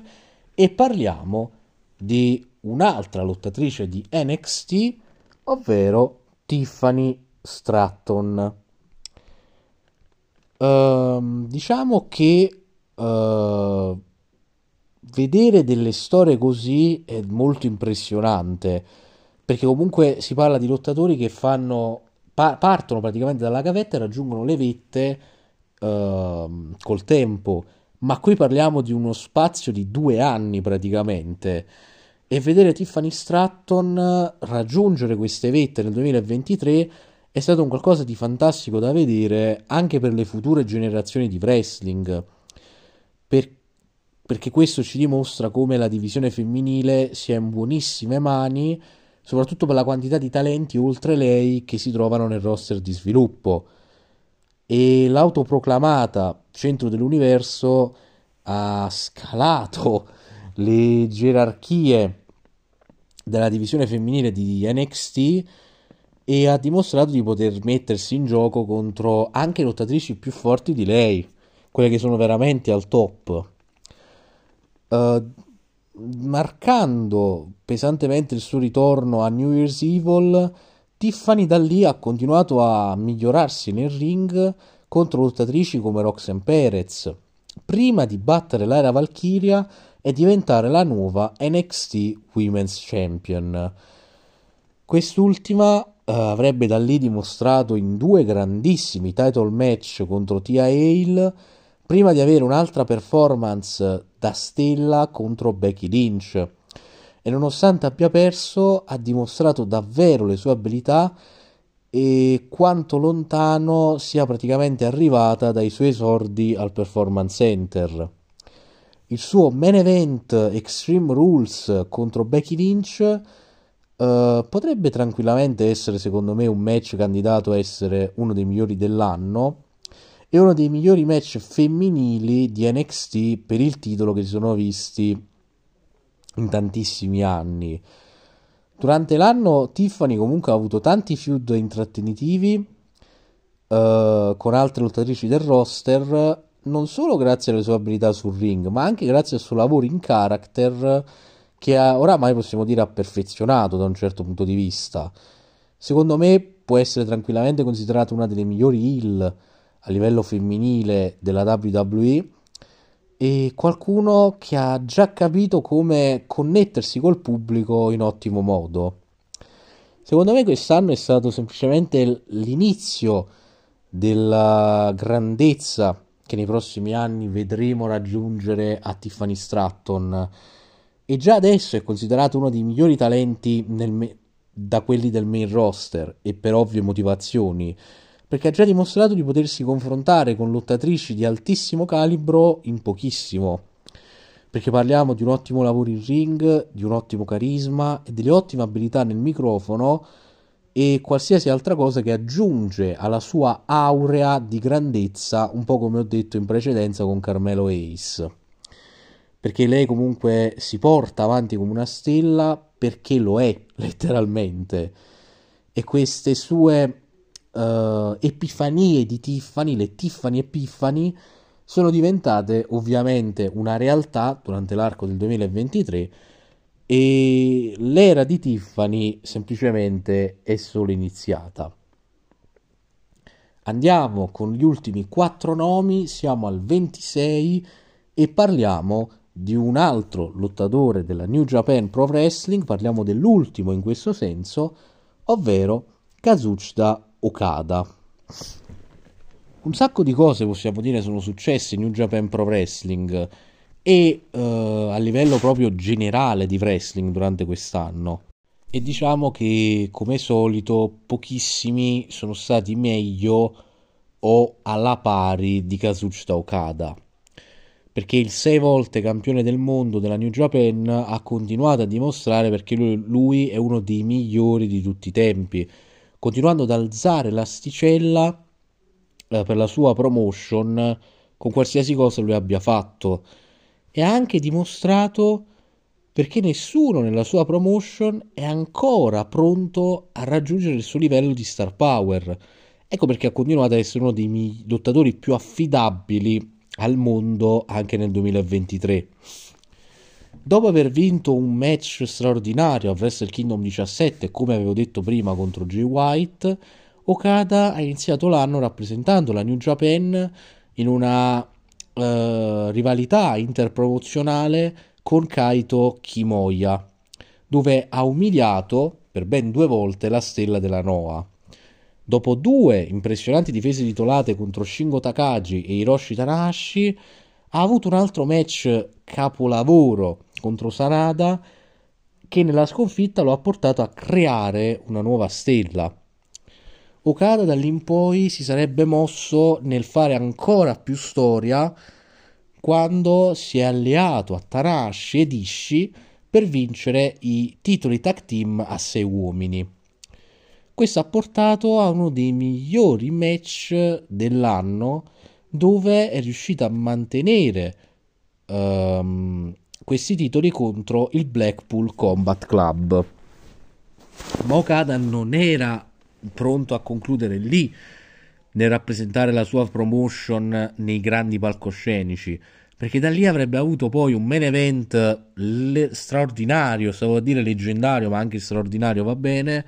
e parliamo di un'altra lottatrice di N X T, ovvero Tiffany Stratton. Uh, diciamo che uh, vedere delle storie così è molto impressionante, perché comunque si parla di lottatori che fanno pa- partono praticamente dalla gavetta e raggiungono le vette uh, col tempo, ma qui parliamo di uno spazio di due anni praticamente, e vedere Tiffany Stratton raggiungere queste vette nel duemilaventitré è stato un qualcosa di fantastico da vedere anche per le future generazioni di wrestling, per, perché questo ci dimostra come la divisione femminile sia in buonissime mani, soprattutto per la quantità di talenti oltre lei che si trovano nel roster di sviluppo. E l'autoproclamata centro dell'universo ha scalato le gerarchie della divisione femminile di N X T e ha dimostrato di poter mettersi in gioco contro anche lottatrici più forti di lei, quelle che sono veramente al top, uh, marcando pesantemente il suo ritorno a New Year's Evil. Tiffany da lì ha continuato a migliorarsi nel ring contro lottatrici come Roxanne Perez, prima di battere l'era Valkyria e diventare la nuova N X T Women's Champion. Quest'ultima Uh, avrebbe da lì dimostrato in due grandissimi title match contro Tia Hale, prima di avere un'altra performance da stella contro Becky Lynch, e nonostante abbia perso ha dimostrato davvero le sue abilità e quanto lontano sia praticamente arrivata dai suoi esordi al Performance Center. Il suo main event Extreme Rules contro Becky Lynch Uh, potrebbe tranquillamente essere, secondo me, un match candidato a essere uno dei migliori dell'anno e uno dei migliori match femminili di N X T per il titolo che si sono visti in tantissimi anni. Durante l'anno Tiffany comunque ha avuto tanti feud intrattenitivi uh, con altre lottatrici del roster, non solo grazie alle sue abilità sul ring, ma anche grazie al suo lavoro in character, che oramai possiamo dire ha perfezionato da un certo punto di vista. Secondo me può essere tranquillamente considerata una delle migliori heel a livello femminile della W W E e qualcuno che ha già capito come connettersi col pubblico in ottimo modo. Secondo me quest'anno è stato semplicemente l'inizio della grandezza che nei prossimi anni vedremo raggiungere a Tiffany Stratton, e già adesso è considerato uno dei migliori talenti nel me- da quelli del main roster, e per ovvie motivazioni, perché ha già dimostrato di potersi confrontare con lottatrici di altissimo calibro in pochissimo, perché parliamo di un ottimo lavoro in ring, di un ottimo carisma e delle ottime abilità nel microfono e qualsiasi altra cosa che aggiunge alla sua aurea di grandezza, un po' come ho detto in precedenza con Carmelo Hayes, perché lei comunque si porta avanti come una stella, perché lo è letteralmente, e queste sue uh, epifanie di Tiffany, le Tiffany Epifani, sono diventate ovviamente una realtà durante l'arco del duemilaventitré, e l'era di Tiffany semplicemente è solo iniziata. Andiamo con gli ultimi quattro nomi, siamo al ventisei e parliamo di un altro lottatore della New Japan Pro Wrestling, parliamo dell'ultimo in questo senso, ovvero Kazuchika Okada. Un sacco di cose possiamo dire sono successe in New Japan Pro Wrestling e eh, a livello proprio generale di wrestling durante quest'anno, e diciamo che come solito pochissimi sono stati meglio o alla pari di Kazuchika Okada, perché il sei volte campione del mondo della New Japan ha continuato a dimostrare perché lui, lui è uno dei migliori di tutti i tempi, continuando ad alzare l'asticella eh, per la sua promotion con qualsiasi cosa lui abbia fatto, e ha anche dimostrato perché nessuno nella sua promotion è ancora pronto a raggiungere il suo livello di star power. Ecco perché ha continuato ad essere uno dei lottatori più affidabili al mondo anche nel duemilaventitré. Dopo aver vinto un match straordinario a Wrestle Kingdom diciassette, come avevo detto prima, contro Jay White, Okada ha iniziato l'anno rappresentando la New Japan in una eh, rivalità interpromozionale con Kaito Kimoya, dove ha umiliato per ben due volte la stella della Noah. Dopo due impressionanti difese titolate contro Shingo Takagi e Hiroshi Tanahashi, ha avuto un altro match capolavoro contro Sanada, che nella sconfitta lo ha portato a creare una nuova stella. Okada dall'in poi si sarebbe mosso nel fare ancora più storia quando si è alleato a Tanahashi ed Ishii per vincere i titoli tag team a sei uomini. Questo ha portato a uno dei migliori match dell'anno, dove è riuscita a mantenere um, questi titoli contro il Blackpool Combat Club. Ma Okada non era pronto a concludere lì nel rappresentare la sua promotion nei grandi palcoscenici, perché da lì avrebbe avuto poi un main event le- straordinario, stavo a dire leggendario, ma anche straordinario va bene,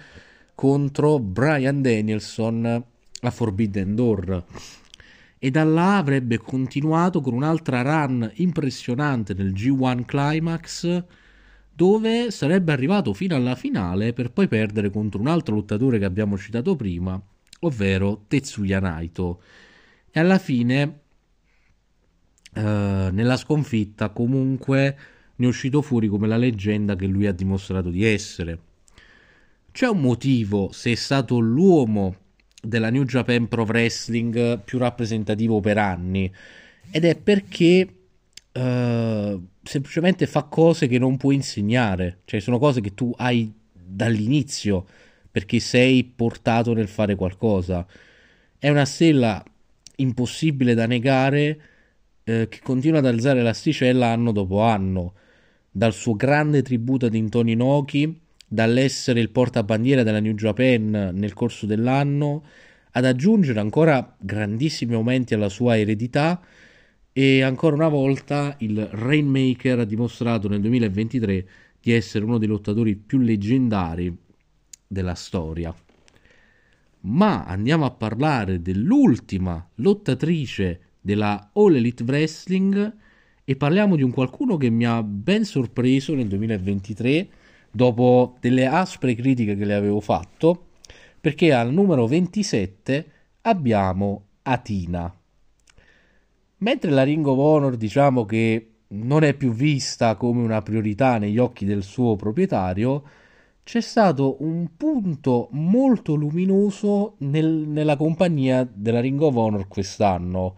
contro Bryan Danielson a Forbidden Door. E da là avrebbe continuato con un'altra run impressionante nel G uno Climax, dove sarebbe arrivato fino alla finale per poi perdere contro un altro lottatore che abbiamo citato prima, ovvero Tetsuya Naito. E alla fine, eh, nella sconfitta, comunque ne è uscito fuori come la leggenda che lui ha dimostrato di essere. C'è un motivo se è stato l'uomo della New Japan Pro Wrestling più rappresentativo per anni, ed è perché eh, semplicemente fa cose che non puoi insegnare, cioè sono cose che tu hai dall'inizio perché sei portato nel fare qualcosa. È una stella impossibile da negare, eh, che continua ad alzare l'asticella anno dopo anno, dal suo grande tributo ad Intoni Inoki, dall'essere il portabandiera della New Japan nel corso dell'anno, ad aggiungere ancora grandissimi aumenti alla sua eredità, e ancora una volta il Rainmaker ha dimostrato nel duemilaventitré di essere uno dei lottatori più leggendari della storia. Ma andiamo a parlare dell'ultima lottatrice della All Elite Wrestling, e parliamo di un qualcuno che mi ha ben sorpreso nel duemilaventitré, dopo delle aspre critiche che le avevo fatto, perché al numero ventisette abbiamo Athena. Mentre la Ring of Honor, diciamo che non è più vista come una priorità negli occhi del suo proprietario, c'è stato un punto molto luminoso nel, nella compagnia della Ring of Honor quest'anno,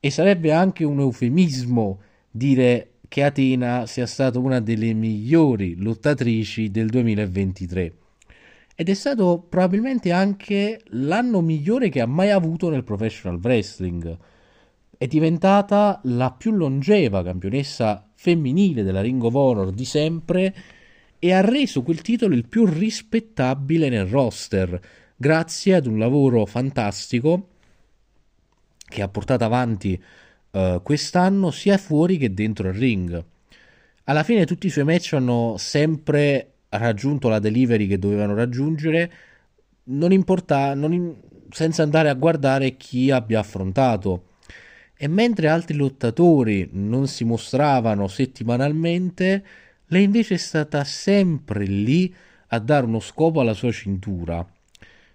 e sarebbe anche un eufemismo dire che Athena sia stata una delle migliori lottatrici del duemilaventitré, ed è stato probabilmente anche l'anno migliore che ha mai avuto nel professional wrestling. È diventata la più longeva campionessa femminile della Ring of Honor di sempre, e ha reso quel titolo il più rispettabile nel roster, grazie ad un lavoro fantastico che ha portato avanti Uh, quest'anno sia fuori che dentro il ring. Alla fine tutti i suoi match hanno sempre raggiunto la delivery che dovevano raggiungere, non importa, non in, senza andare a guardare chi abbia affrontato. E mentre altri lottatori non si mostravano settimanalmente, lei invece è stata sempre lì a dare uno scopo alla sua cintura.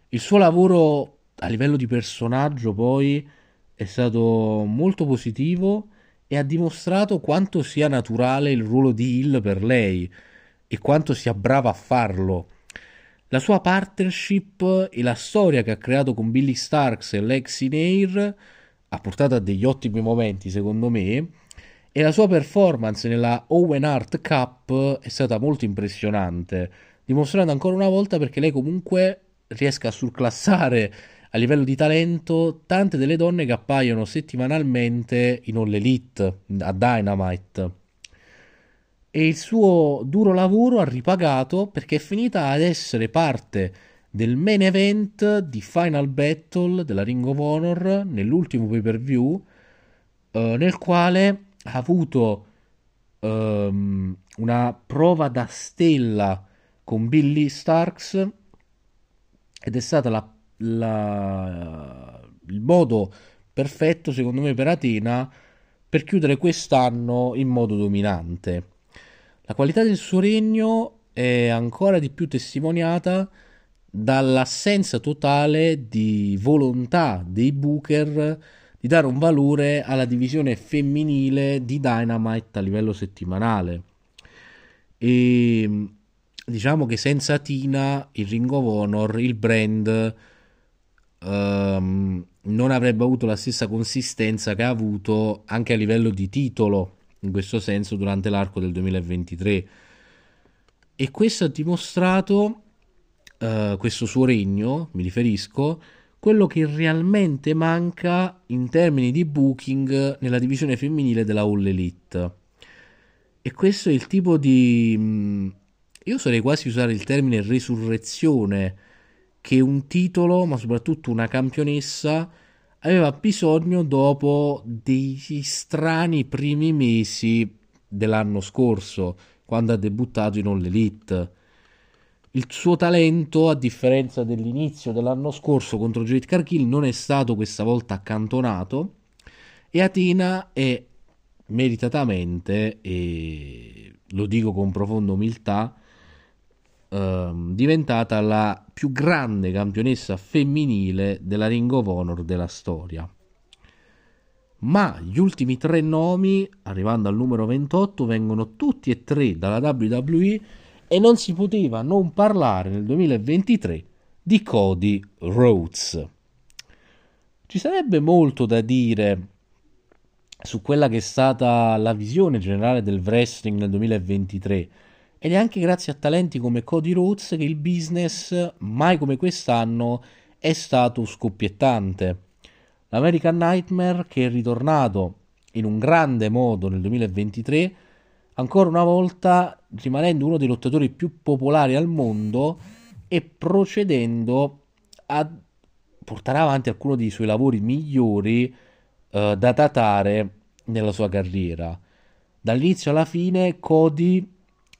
Il suo lavoro a livello di personaggio poi è stato molto positivo, e ha dimostrato quanto sia naturale il ruolo di heel per lei e quanto sia brava a farlo. La sua partnership e la storia che ha creato con Billy Starks e Lexi Nair ha portato a degli ottimi momenti, secondo me, e la sua performance nella Owen Hart Cup è stata molto impressionante, dimostrando ancora una volta perché lei comunque riesca a surclassare a livello di talento tante delle donne che appaiono settimanalmente in All Elite, a Dynamite. E il suo duro lavoro ha ripagato, perché è finita ad essere parte del main event di Final Battle della Ring of Honor nell'ultimo pay per view, eh, nel quale ha avuto ehm, una prova da stella con Billy Starks, ed è stata la, la, il modo perfetto secondo me per Athena per chiudere quest'anno in modo dominante. La qualità del suo regno è ancora di più testimoniata dall'assenza totale di volontà dei booker di dare un valore alla divisione femminile di Dynamite a livello settimanale. E diciamo che senza Tina il Ring of Honor, il brand, um, non avrebbe avuto la stessa consistenza che ha avuto anche a livello di titolo in questo senso durante l'arco del duemilaventitré, e questo ha dimostrato, Uh, questo suo regno, mi riferisco, quello che realmente manca in termini di booking nella divisione femminile della All Elite. E questo è il tipo di, io sarei quasi usare il termine resurrezione, che un titolo, ma soprattutto una campionessa, aveva bisogno dopo dei strani primi mesi dell'anno scorso, quando ha debuttato in All Elite. Il suo talento, a differenza dell'inizio dell'anno scorso contro Jade Cargill, non è stato questa volta accantonato, e Athena è meritatamente, e lo dico con profonda umiltà, ehm, diventata la più grande campionessa femminile della Ring of Honor della storia. Ma gli ultimi tre nomi, arrivando al numero ventotto, vengono tutti e tre dalla W W E, e non si poteva non parlare nel duemilaventitré di Cody Rhodes. Ci sarebbe molto da dire su quella che è stata la visione generale del wrestling nel duemilaventitré, ed è anche grazie a talenti come Cody Rhodes che il business, mai come quest'anno, è stato scoppiettante. L'American Nightmare, che è ritornato in un grande modo nel duemilaventitré, ancora una volta rimanendo uno dei lottatori più popolari al mondo e procedendo a portare avanti alcuni dei suoi lavori migliori eh, da datare nella sua carriera. Dall'inizio alla fine Cody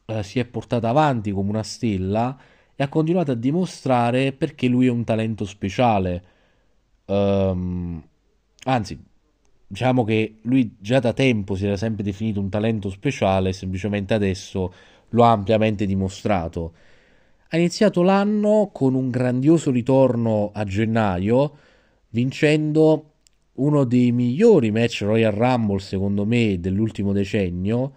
eh, si è portato avanti come una stella e ha continuato a dimostrare perché lui è un talento speciale. Um, anzi, diciamo che lui già da tempo si era sempre definito un talento speciale, semplicemente adesso lo ha ampiamente dimostrato. Ha iniziato l'anno con un grandioso ritorno a gennaio, vincendo uno dei migliori match Royal Rumble, secondo me, dell'ultimo decennio,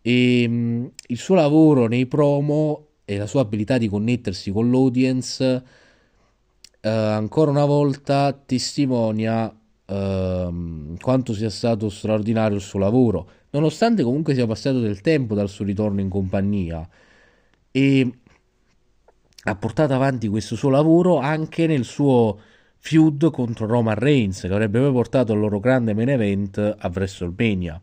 e mh, il suo lavoro nei promo e la sua abilità di connettersi con l'audience eh, ancora una volta testimonia Uh, quanto sia stato straordinario il suo lavoro, nonostante comunque sia passato del tempo dal suo ritorno in compagnia, e ha portato avanti questo suo lavoro anche nel suo feud contro Roman Reigns, che avrebbe poi portato al loro grande main event a WrestleMania.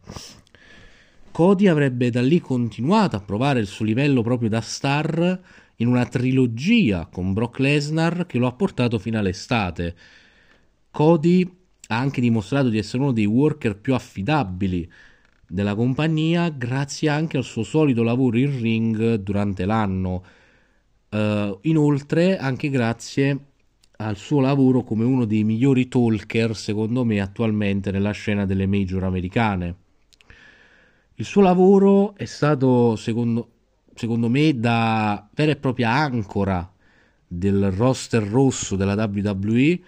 Cody avrebbe da lì continuato a provare il suo livello proprio da star in una trilogia con Brock Lesnar che lo ha portato fino all'estate. Cody ha anche dimostrato di essere uno dei worker più affidabili della compagnia, grazie anche al suo solito lavoro in ring durante l'anno, uh, inoltre anche grazie al suo lavoro come uno dei migliori talker secondo me attualmente nella scena delle major americane. Il suo lavoro è stato secondo, secondo me da vera e propria ancora del roster rosso della W W E,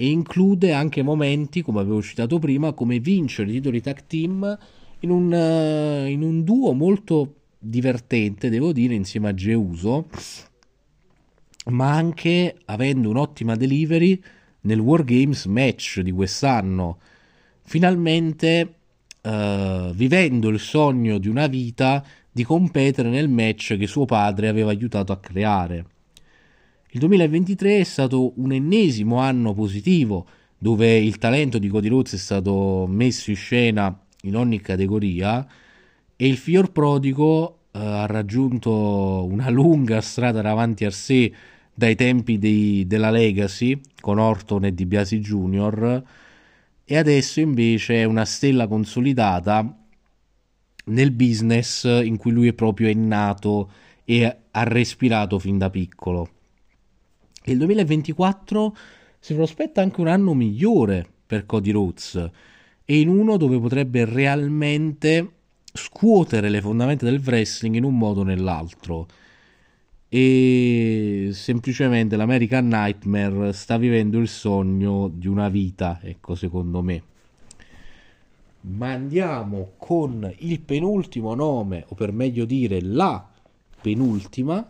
e include anche momenti, come avevo citato prima, come vincere i titoli tag team in un, uh, in un duo molto divertente, devo dire, insieme a Jey Uso, ma anche avendo un'ottima delivery nel War Games match di quest'anno, finalmente uh, vivendo il sogno di una vita di competere nel match che suo padre aveva aiutato a creare. Il duemilaventitré è stato un ennesimo anno positivo, dove il talento di Cody Rhodes è stato messo in scena in ogni categoria e il fior prodigo eh, ha raggiunto una lunga strada davanti a sé dai tempi dei, della Legacy con Orton e DiBiase Junior, e adesso invece è una stella consolidata nel business in cui lui è proprio è nato e ha respirato fin da piccolo. E il duemilaventiquattro si prospetta anche un anno migliore per Cody Rhodes, e in uno dove potrebbe realmente scuotere le fondamenta del wrestling in un modo o nell'altro. E semplicemente l'American Nightmare sta vivendo il sogno di una vita, ecco, secondo me. Ma andiamo con il penultimo nome, o per meglio dire la penultima,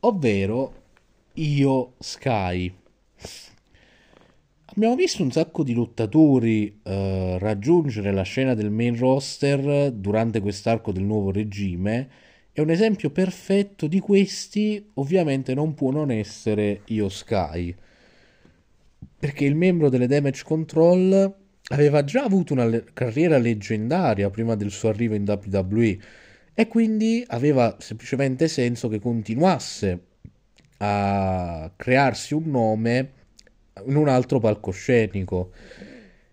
ovvero Io Sky. Abbiamo visto un sacco di lottatori eh, raggiungere la scena del main roster durante quest'arco del nuovo regime, e un esempio perfetto di questi ovviamente non può non essere Io Sky, perché il membro delle Damage Control aveva già avuto una le- carriera leggendaria prima del suo arrivo in W W E, e quindi aveva semplicemente senso che continuasse a crearsi un nome in un altro palcoscenico.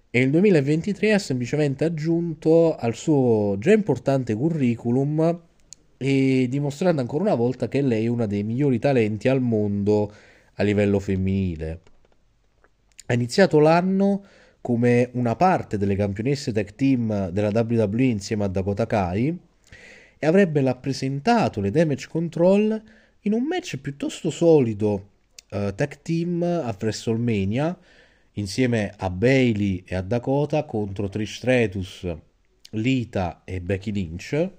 E il duemilaventitré ha semplicemente aggiunto al suo già importante curriculum, e dimostrando ancora una volta che lei è una dei migliori talenti al mondo a livello femminile. Ha iniziato l'anno come una parte delle campionesse tag team della W W E insieme a Dakota Kai, e avrebbe rappresentato le Damage Control in un match piuttosto solido eh, tag team a WrestleMania insieme a Bayley e a Dakota contro Trish Stratus, Lita e Becky Lynch.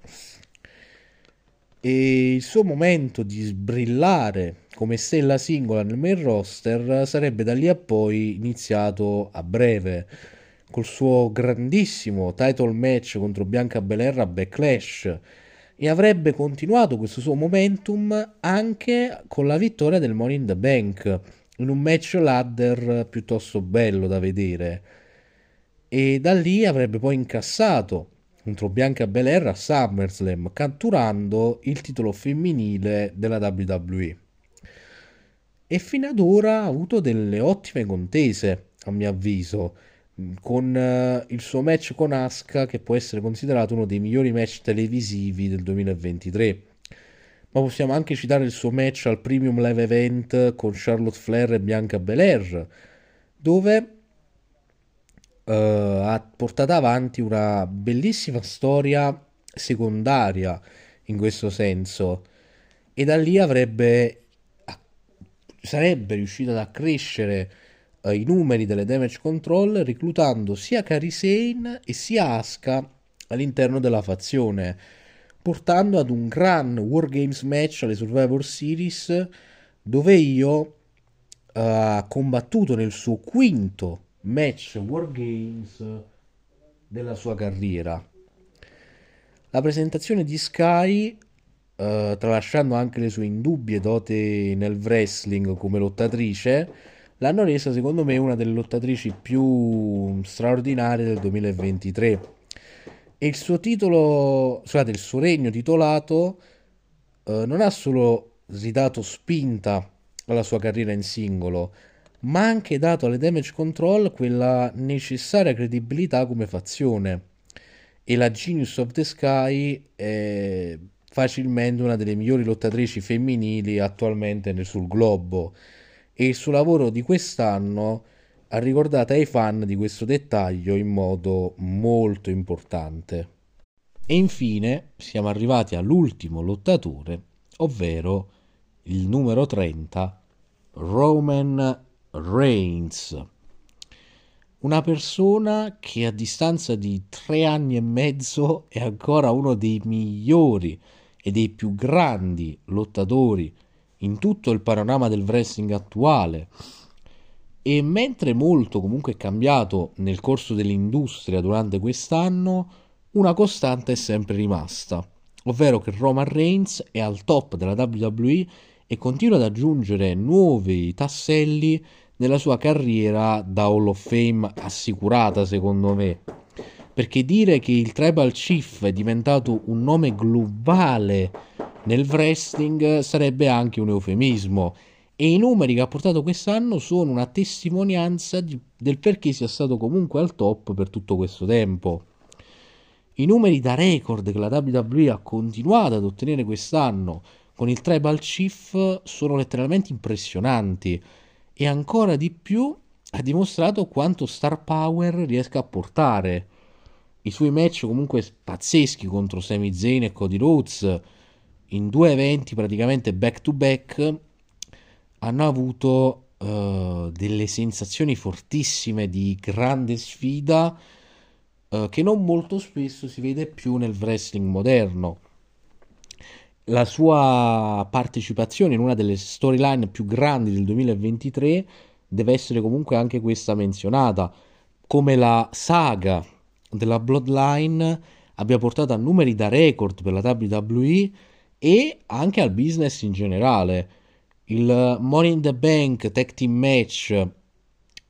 E il suo momento di sbrillare come stella singola nel main roster sarebbe da lì a poi iniziato a breve, col suo grandissimo title match contro Bianca Belair a Backlash, e avrebbe continuato questo suo momentum anche con la vittoria del Money in the Bank, in un match ladder piuttosto bello da vedere. E da lì avrebbe poi incassato contro Bianca Belair a SummerSlam, catturando il titolo femminile della W W E. E fino ad ora ha avuto delle ottime contese, a mio avviso, con il suo match con Asuka, che può essere considerato uno dei migliori match televisivi del duemilaventitré. Ma possiamo anche citare il suo match al Premium Live Event con Charlotte Flair e Bianca Belair, dove Uh, ha portato avanti una bellissima storia secondaria in questo senso, e da lì avrebbe sarebbe riuscita ad accrescere uh, i numeri delle Damage Control, reclutando sia Kairi Sane e sia Asuka all'interno della fazione, portando ad un gran War Games match alle Survivor Series, dove Io ha uh, combattuto nel suo quinto match War Games della sua carriera. La presentazione di Sky, eh, tralasciando anche le sue indubbie doti nel wrestling come lottatrice, l'hanno resa secondo me una delle lottatrici più straordinarie del duemilaventitré, e il suo titolo, scusate, il suo regno titolato eh, non ha solo ridato spinta alla sua carriera in singolo, ma ha anche dato alle Damage Control quella necessaria credibilità come fazione. E la Genius of the Sky è facilmente una delle migliori lottatrici femminili attualmente sul globo, e il suo lavoro di quest'anno ha ricordato ai fan di questo dettaglio in modo molto importante. E infine siamo arrivati all'ultimo lottatore, ovvero il numero trenta, Roman Reigns, una persona che a distanza di tre anni e mezzo è ancora uno dei migliori e dei più grandi lottatori in tutto il panorama del wrestling attuale. E mentre molto comunque è cambiato nel corso dell'industria durante quest'anno, una costante è sempre rimasta, ovvero che Roman Reigns è al top della W W E e continua ad aggiungere nuovi tasselli nella sua carriera da Hall of Fame assicurata, secondo me, perché dire che il Tribal Chief è diventato un nome globale nel wrestling sarebbe anche un eufemismo, e i numeri che ha portato quest'anno sono una testimonianza di, del perché sia stato comunque al top per tutto questo tempo. I numeri da record che la W W E ha continuato ad ottenere quest'anno con il Tribal Chief sono letteralmente impressionanti, e ancora di più ha dimostrato quanto star power riesca a portare. I suoi match comunque pazzeschi contro Sami Zayn e Cody Rhodes, in due eventi praticamente back to back, hanno avuto uh, delle sensazioni fortissime di grande sfida uh, che non molto spesso si vede più nel wrestling moderno. La sua partecipazione in una delle storyline più grandi del duemilaventitré deve essere comunque anche questa menzionata, come la saga della Bloodline abbia portato a numeri da record per la W W E e anche al business in generale. Il Money in the Bank tag team match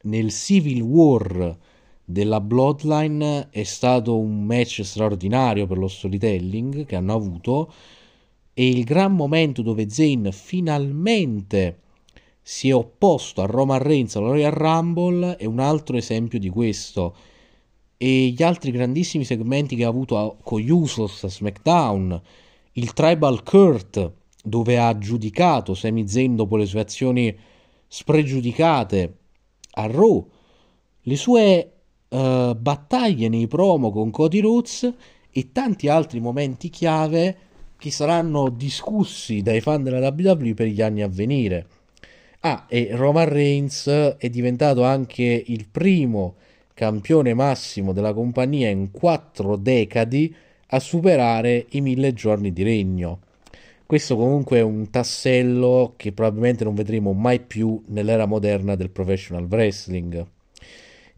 nel Civil War della Bloodline è stato un match straordinario per lo storytelling che hanno avuto, e il gran momento dove Zayn finalmente si è opposto a Roman Reigns alla Royal Rumble è un altro esempio di questo. E gli altri grandissimi segmenti che ha avuto a, con gli Usos a SmackDown, il Tribal Court dove ha giudicato Sami Zayn dopo le sue azioni spregiudicate a Raw, le sue uh, battaglie nei promo con Cody Rhodes e tanti altri momenti chiave che saranno discussi dai fan della W W E per gli anni a venire. Ah, e Roman Reigns è diventato anche il primo campione massimo della compagnia in quattro decadi a superare i mille giorni di regno. Questo comunque è un tassello che probabilmente non vedremo mai più nell'era moderna del professional wrestling.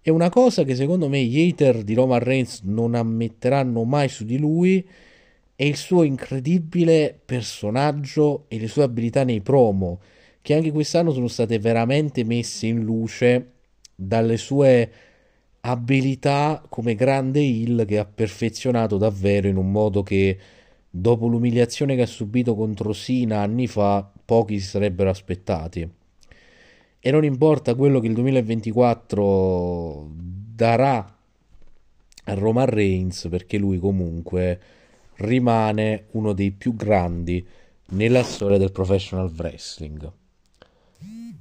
È una cosa che secondo me gli hater di Roman Reigns non ammetteranno mai su di lui, è il suo incredibile personaggio e le sue abilità nei promo, che anche quest'anno sono state veramente messe in luce dalle sue abilità come grande heel che ha perfezionato davvero in un modo che, dopo l'umiliazione che ha subito contro Cena anni fa, pochi si sarebbero aspettati. E non importa quello che il duemilaventiquattro darà a Roman Reigns, perché lui comunque rimane uno dei più grandi nella storia del professional wrestling.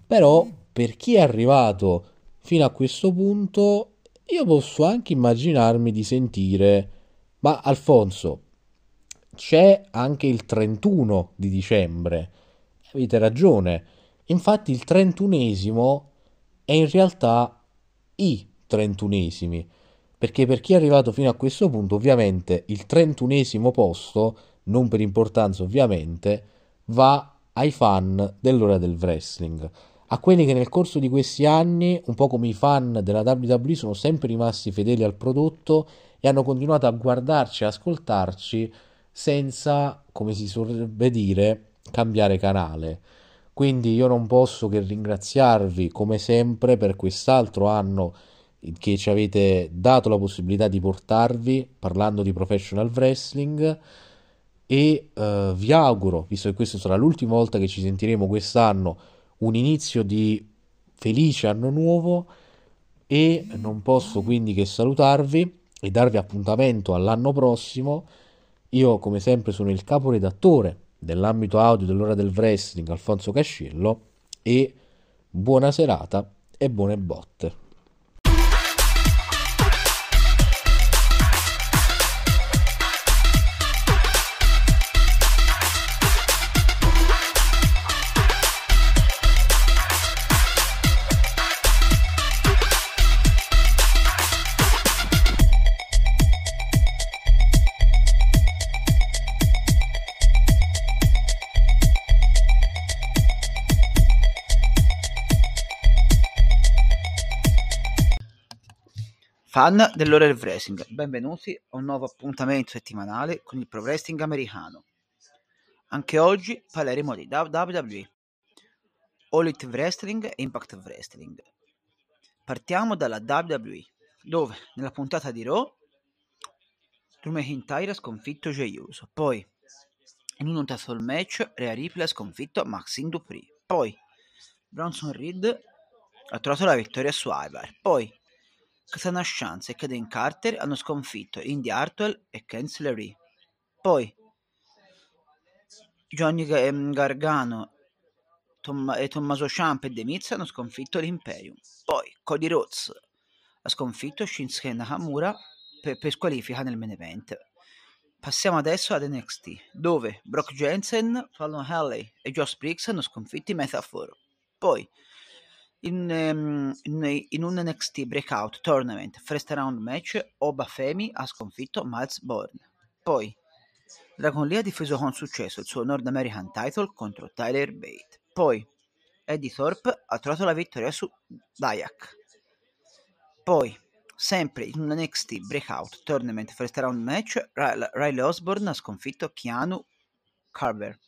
Però per chi è arrivato fino a questo punto, io posso anche immaginarmi di sentire: ma Alfonso, c'è anche il trentuno di dicembre. Avete ragione, infatti il trentunesimo è in realtà i trentunesimi, perché per chi è arrivato fino a questo punto ovviamente il trentunesimo posto, non per importanza ovviamente, va ai fan dell'ora del wrestling, a quelli che nel corso di questi anni, un po' come i fan della W W E, sono sempre rimasti fedeli al prodotto e hanno continuato a guardarci e ascoltarci senza, come si suole dire, cambiare canale. Quindi io non posso che ringraziarvi come sempre per quest'altro anno che ci avete dato la possibilità di portarvi parlando di professional wrestling, e eh, vi auguro, visto che questa sarà l'ultima volta che ci sentiremo quest'anno, un inizio di felice anno nuovo, e non posso quindi che salutarvi e darvi appuntamento all'anno prossimo. Io come sempre sono il caporedattore dell'ambito audio dell'ora del wrestling, Alfonso Casciello, e buona serata e buone botte. Fan dell'ora del wrestling, benvenuti a un nuovo appuntamento settimanale con il pro wrestling americano. Anche oggi parleremo di W W E, All Elite Wrestling e Impact Wrestling. Partiamo dalla W W E, dove nella puntata di Raw Drew McIntyre ha sconfitto Jey Uso, poi in un tassol match Rhea Ripley ha sconfitto Maxxine Dupri, poi Bronson Reed ha trovato la vittoria su Ivar, poi Sana Chance e Kayden Carter hanno sconfitto Indi Hartwell e Ken Slery. Poi Johnny Gargano Tom- e Tommaso Ciampa e DeMitz hanno sconfitto l'Imperium. Poi Cody Rhodes ha sconfitto Shinsuke Nakamura per, per squalifica nel main event. Passiamo adesso ad N X T, dove Brock Jensen, Fallon Henley e Josh Briggs hanno sconfitto i Meta-Four. Poi in, um, in, in un N X T Breakout Tournament First Round Match, Oba Femi ha sconfitto Miles Bourne. Poi Dragon Lee ha difeso con successo il suo North American title contro Tyler Bate. Poi Eddie Thorpe ha trovato la vittoria su Dijak. Poi, sempre in un N X T Breakout Tournament First Round Match, Riley Ry- Osborne ha sconfitto Keanu Carver.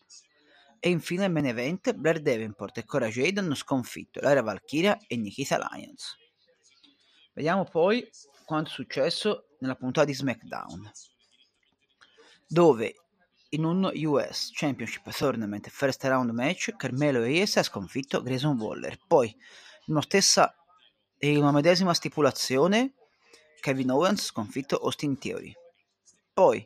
E infine il main event, Blair Davenport e Cora Jade hanno sconfitto Lara Valkyria e Nikita Lyons. Vediamo poi quanto è successo nella puntata di SmackDown, dove in un U S Championship Tournament First Round Match Carmelo Hayes ha sconfitto Grayson Waller. Poi in una stessa e una medesima stipulazione Kevin Owens ha sconfitto Austin Theory. Poi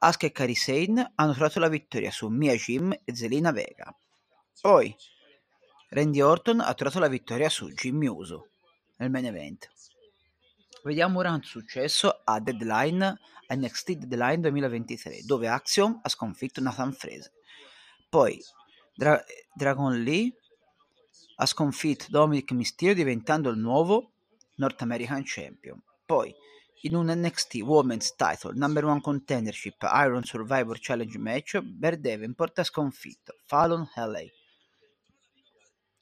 Asuka e Kairi Sane hanno trovato la vittoria su Mia Yim e Zelina Vega. Poi Randy Orton ha trovato la vittoria su Jimmy Uso nel main event. Vediamo ora un successo a Deadline, N X T Deadline duemilaventitré, dove Axiom ha sconfitto Nathan Frazer. Poi Dra- Dragon Lee ha sconfitto Dominic Mysterio diventando il nuovo North American Champion. Poi in un N X T Women's Title Number One Contendership Iron Survivor Challenge Match, Blair Davenport ha sconfitto Fallon Henley,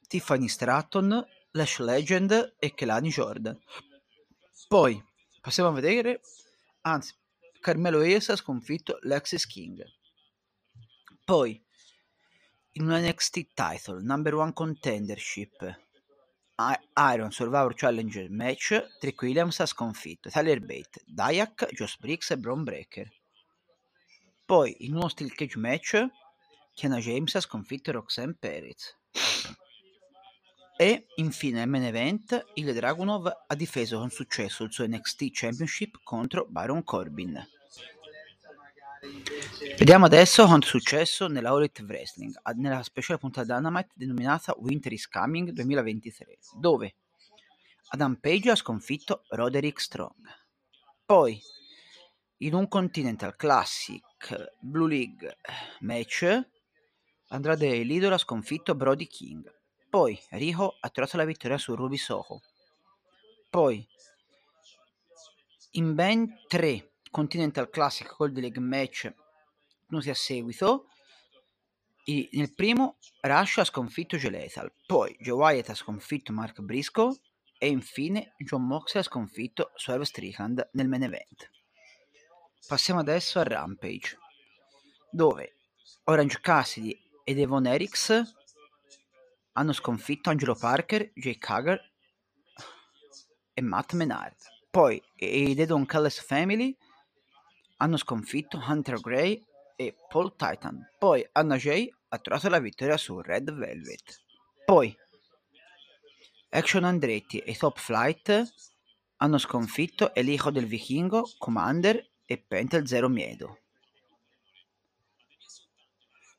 Tiffany Stratton, Lash Legend e Kelani Jordan. Poi passiamo a vedere, anzi, Carmelo Hayes ha sconfitto Lexis King. Poi in un N X T Title Number One Contendership Iron Survivor Challenge Match, Trick Williams ha sconfitto Tyler Bate, Dijak, Josh Briggs e Bron Breakker. Poi in uno Steel Cage Match Kiana James ha sconfitto Roxanne Perez. E infine nel main event il Dragunov ha difeso con successo il suo N X T Championship contro Baron Corbin. Vediamo adesso quanto è successo nella All Elite Wrestling, nella speciale puntata Dynamite denominata Winter is Coming duemilaventitré, dove Adam Page ha sconfitto Roderick Strong. Poi in un Continental Classic Blue League match Andrade Lidl ha sconfitto Brody King. Poi Riho ha trovato la vittoria su Ruby Soho. Poi in ben tre Continental Classic Gold League match tenuti a seguito, e nel primo Rush ha sconfitto Jey Lethal, poi Jay Wyatt ha sconfitto Mark Briscoe e infine Jon Moxley ha sconfitto Swerve Strickland nel main event. Passiamo adesso a Rampage, dove Orange Cassidy e Devon Ericks hanno sconfitto Angelo Parker, Jake Hager e Matt Menard. Poi i The Don Callis Family hanno sconfitto Hunter Gray e Paul Titan. Poi Anna Jay ha trovato la vittoria su Red Velvet. Poi Action Andretti e Top Flight hanno sconfitto El Hijo del Vichingo, Commander e Pentel Zero Miedo.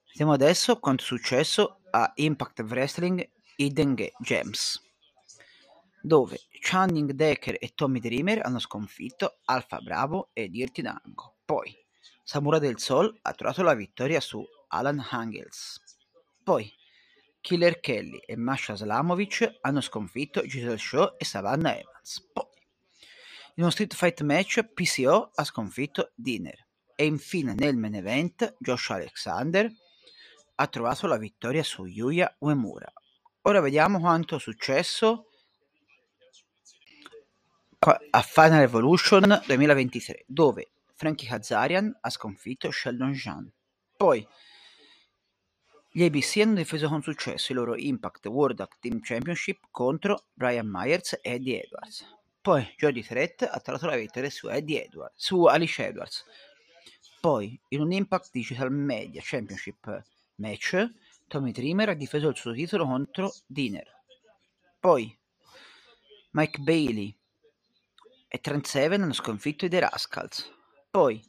Vediamo adesso quanto è successo a Impact Wrestling Hidden Gems, dove Channing Decker e Tommy Dreamer hanno sconfitto Alpha Bravo e Dirty Dango. Poi Samurai del Sol ha trovato la vittoria su Alan Angels. Poi Killer Kelly e Masha Slamovic hanno sconfitto Giselle Shaw e Savannah Evans. Poi in uno Street Fight Match P C O ha sconfitto Diner. E infine nel main event Josh Alexander ha trovato la vittoria su Yuya Uemura. Ora vediamo quanto è successo a Final Evolution duemilaventitré, dove Frankie Kazarian ha sconfitto Sheldon Jean. Poi gli A B C hanno difeso con successo il loro Impact World Tag Team Championship contro Brian Myers e Eddie Edwards. Poi Jody Threat ha tratto la vittoria su Eddie Edwards, su Alicia Edwards. Poi in un Impact Digital Media Championship match Tommy Dreamer ha difeso il suo titolo contro Diner. Poi Mike Bailey e Trent Seven hanno sconfitto i The Rascals. Poi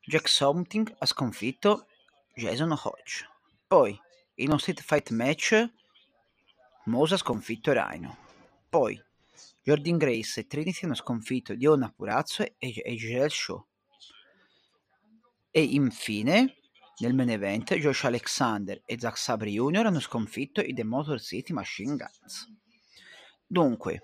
Jack Something ha sconfitto Jason Hodge. Poi in un street fight match Moose ha sconfitto Rhino. Poi Jordan Grace e Trinity hanno sconfitto Diona Purazzo e Giselle Shaw. E infine nel main event Josh Alexander e Zack Sabre junior hanno sconfitto i The Motor City Machine Guns. Dunque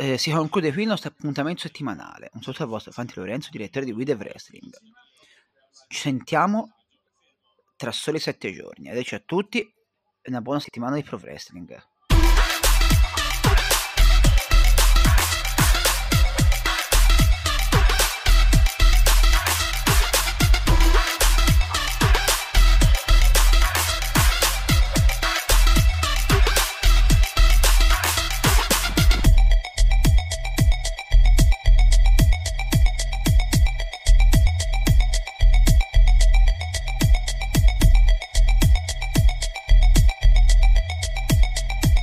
eh, si conclude qui il nostro appuntamento settimanale. Un saluto al vostro Fanti Lorenzo, direttore di We The Wrestling. Ci sentiamo tra soli sette giorni. Adesso a tutti, una buona settimana di Pro Wrestling.